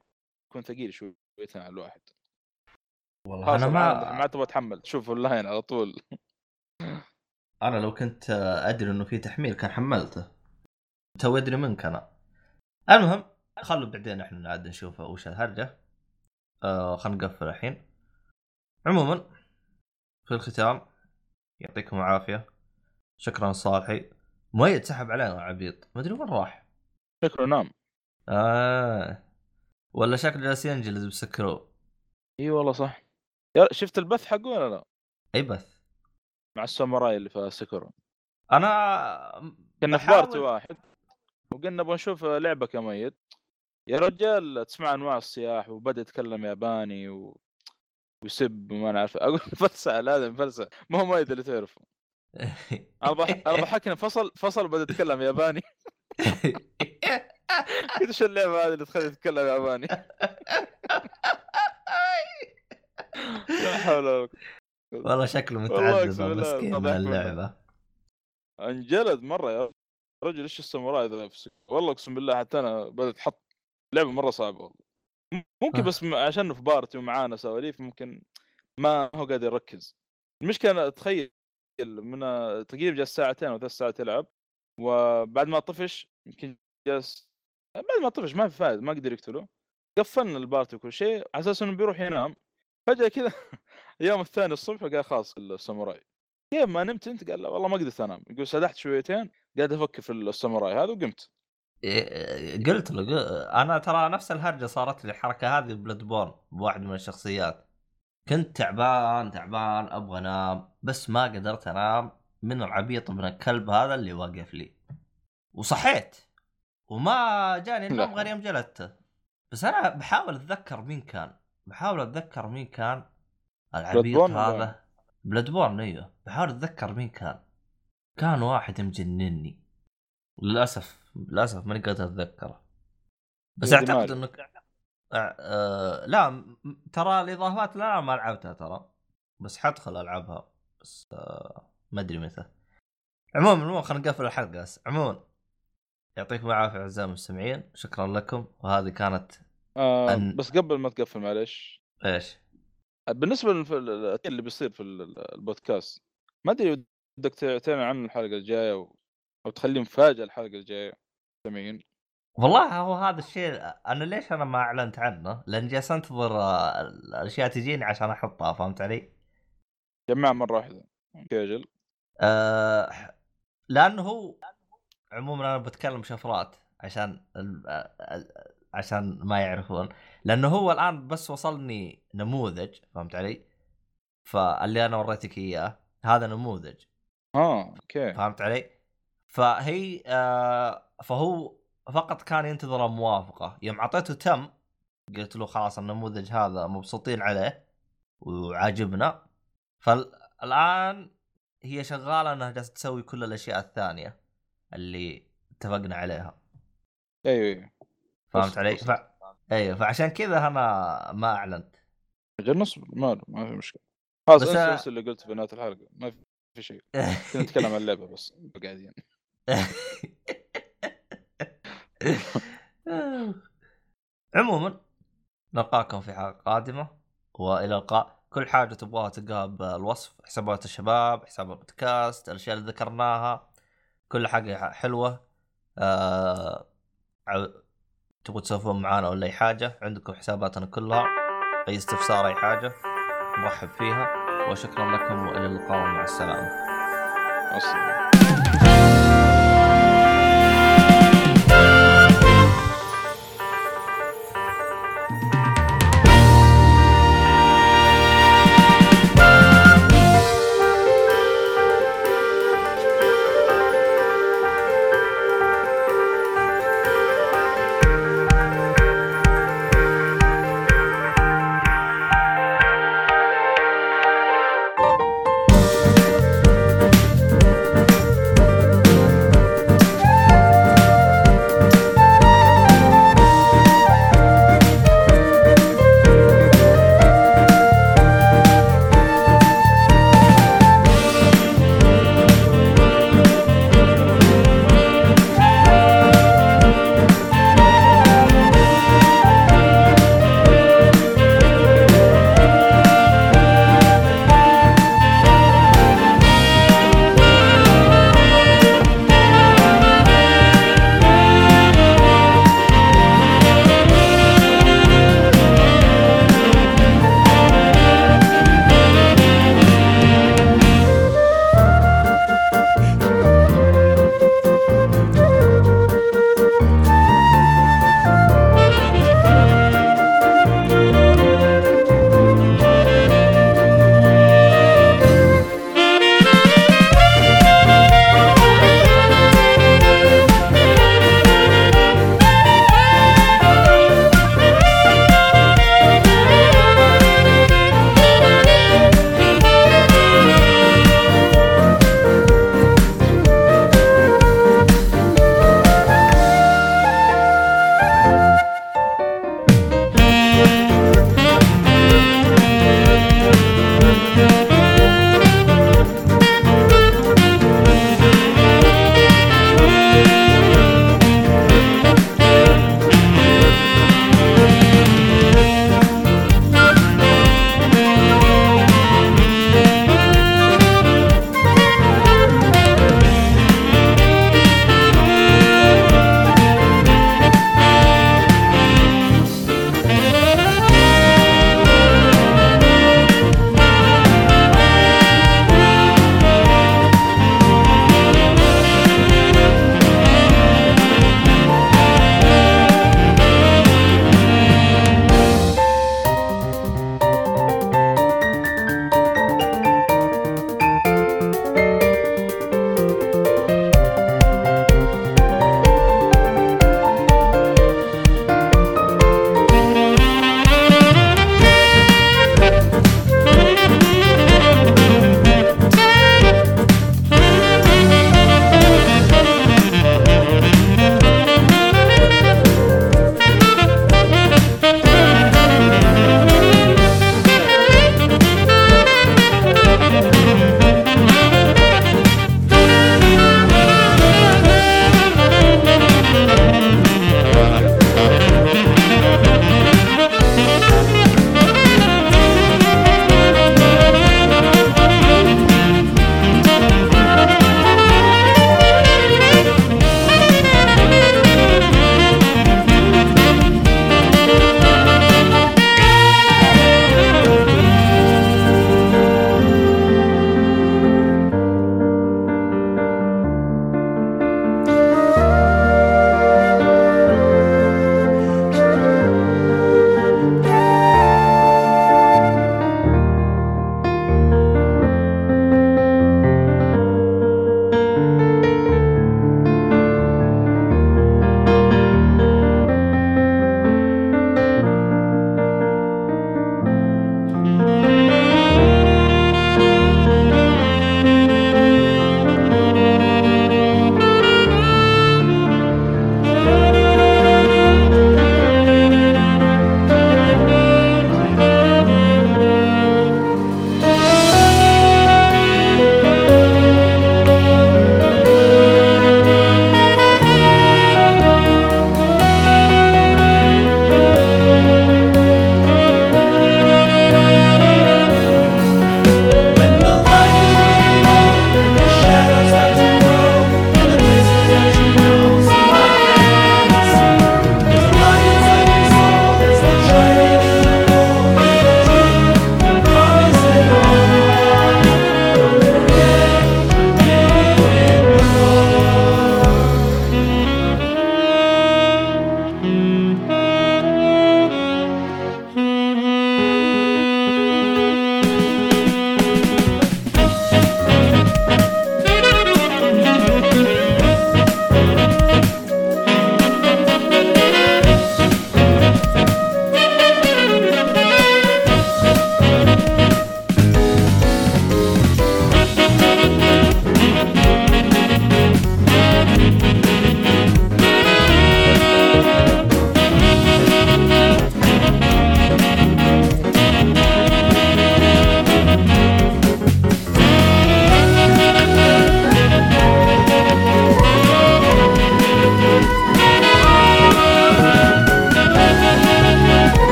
يكون ثقيل شوي على الواحد. والله أنا ما تبغى تحمل، شوف أونلاين على طول. أنا لو كنت أدري إنه في تحميل كان حملته. تو أدري منك أنا. المهم خلوا بعدين إحنا نعد نشوف وش الهرجة. خلنا نقفل الحين. عموما في الختام يعطيكم العافية، شكرا صالحي. مؤيد سحب علينا عبيط، ما أدري وين راح. شكله نام. ولا شكله جالس ينجلد بسكرو. إيه والله صح. شفت البث حقه ولا لا؟ أي بث؟ مع الساموراي اللي في سكرو. أنا كنا في بارت واحد وقلنا بنشوف لعبة كميت. يا رجال تسمع أنواع الصياح، وبدأ يتكلم ياباني ويسب وما نعرف. أقول فلسة، هذا فلسة ما هو مؤيد اللي تعرفه. أنا ضحكنا فصل وبدأ يتكلم ياباني. إيش اللعبة هذه اللي تخلي يتكلم ياباني؟ لا حول. والله شكله متعذب مسكين اللعبة، انجلد مرة يا رجل. إيش الساموراي ذا نفسك؟ والله أقسم بالله حتى أنا بدأت أحط لعبة مرة صعبة والله. ممكن بس عشان في بارتي ومعانا سواليف ممكن ما هو قادر يركز. المشكلة تخيل من تقريبا جلس ساعتين أو 3 ساعات يلعب، وبعد ما طفش يمكن جلس بعد ما طفش ما في فائدة، ما قدر يقتله. قفلنا البارتي وكل شيء على أساس إنه بيروح ينام. فجأة كذا اليوم الثاني الصبح قال خلاص الساموراي. كيف ما نمت أنت؟ قال لا والله ما قدرت أنام. يقول سدحت شويتين قاعد أفكر في الساموراي هذا وقمت. قلت له أنا ترى نفس الهرجة صارت لي الحركة هذه بلودبورن بواحد من الشخصيات. كنت تعبان أبغى أنام بس ما قدرت أنام من العبيط من الكلب هذا اللي واقف لي. وصحيت وما جاني النوم غير يوم جلدته. بس أنا بحاول أتذكر مين كان العبيط هذا. بلودبورن أيوه. بحاول أتذكر مين كان واحد مجنني للأسف ما قادر أتذكره. بس أعتقد إنه لا ترى الإضافات لا ما لعبتها ترى، بس حدخل ألعبها بس ما أدري متى. عموما خلنا نقفل الحلقة. عموما يعطيكم العافية أعزائي المستمعين، شكرا لكم. وهذه كانت بس قبل ما تقفل معلش إيش بالنسبة اللي بيصير في البودكاست، ما أدري بدك تعلن عن الحلقة الجاية أو تخليه مفاجأة الحلقة الجاية سمعين. والله هو هذا الشيء ليش أنا ما أعلنت عنه، لأن جالس أنتظر الأشياء تجيني عشان أحطها، فهمت علي؟ جمع مرة واحدة كاجل. لأنه عموما أنا بتكلم شفرات عشان ما يعرفون، لأنه هو الآن بس وصلني نموذج، فهمت علي؟ فاللي أنا وريتك إياه هذا نموذج. أوكي. فهمت علي؟ فهو فقط كان ينتظر موافقة. يوم عطيته تم قلت له خلاص النموذج هذا مبسوطين عليه وعاجبنا، فالآن هي شغالة أنها جالسة تسوي كل الأشياء الثانية اللي اتفقنا عليها. أيوة فهمت علي؟ أيوة فعشان كذا أنا ما أعلنت. أجل نصبر ما في مشكلة. خلاص أنت اللي قلت بنات الحلقة ما في شيء، نتكلم عن اللعبة بس قاعدين. عموما نلقاكم في حلقة قادمة، وإلى اللقاء. كل حاجة تبغاها تلقاها بالوصف، حسابات الشباب، حساب البودكاست، الأشياء اللي ذكرناها كل حاجة حلوة. تبغوا تسولفون معانا ولا أي حاجة، عندكم حساباتنا كلها، أي استفسار أي حاجة مرحب فيها. وشكرا لكم وإلى اللقاء ومع السلامة.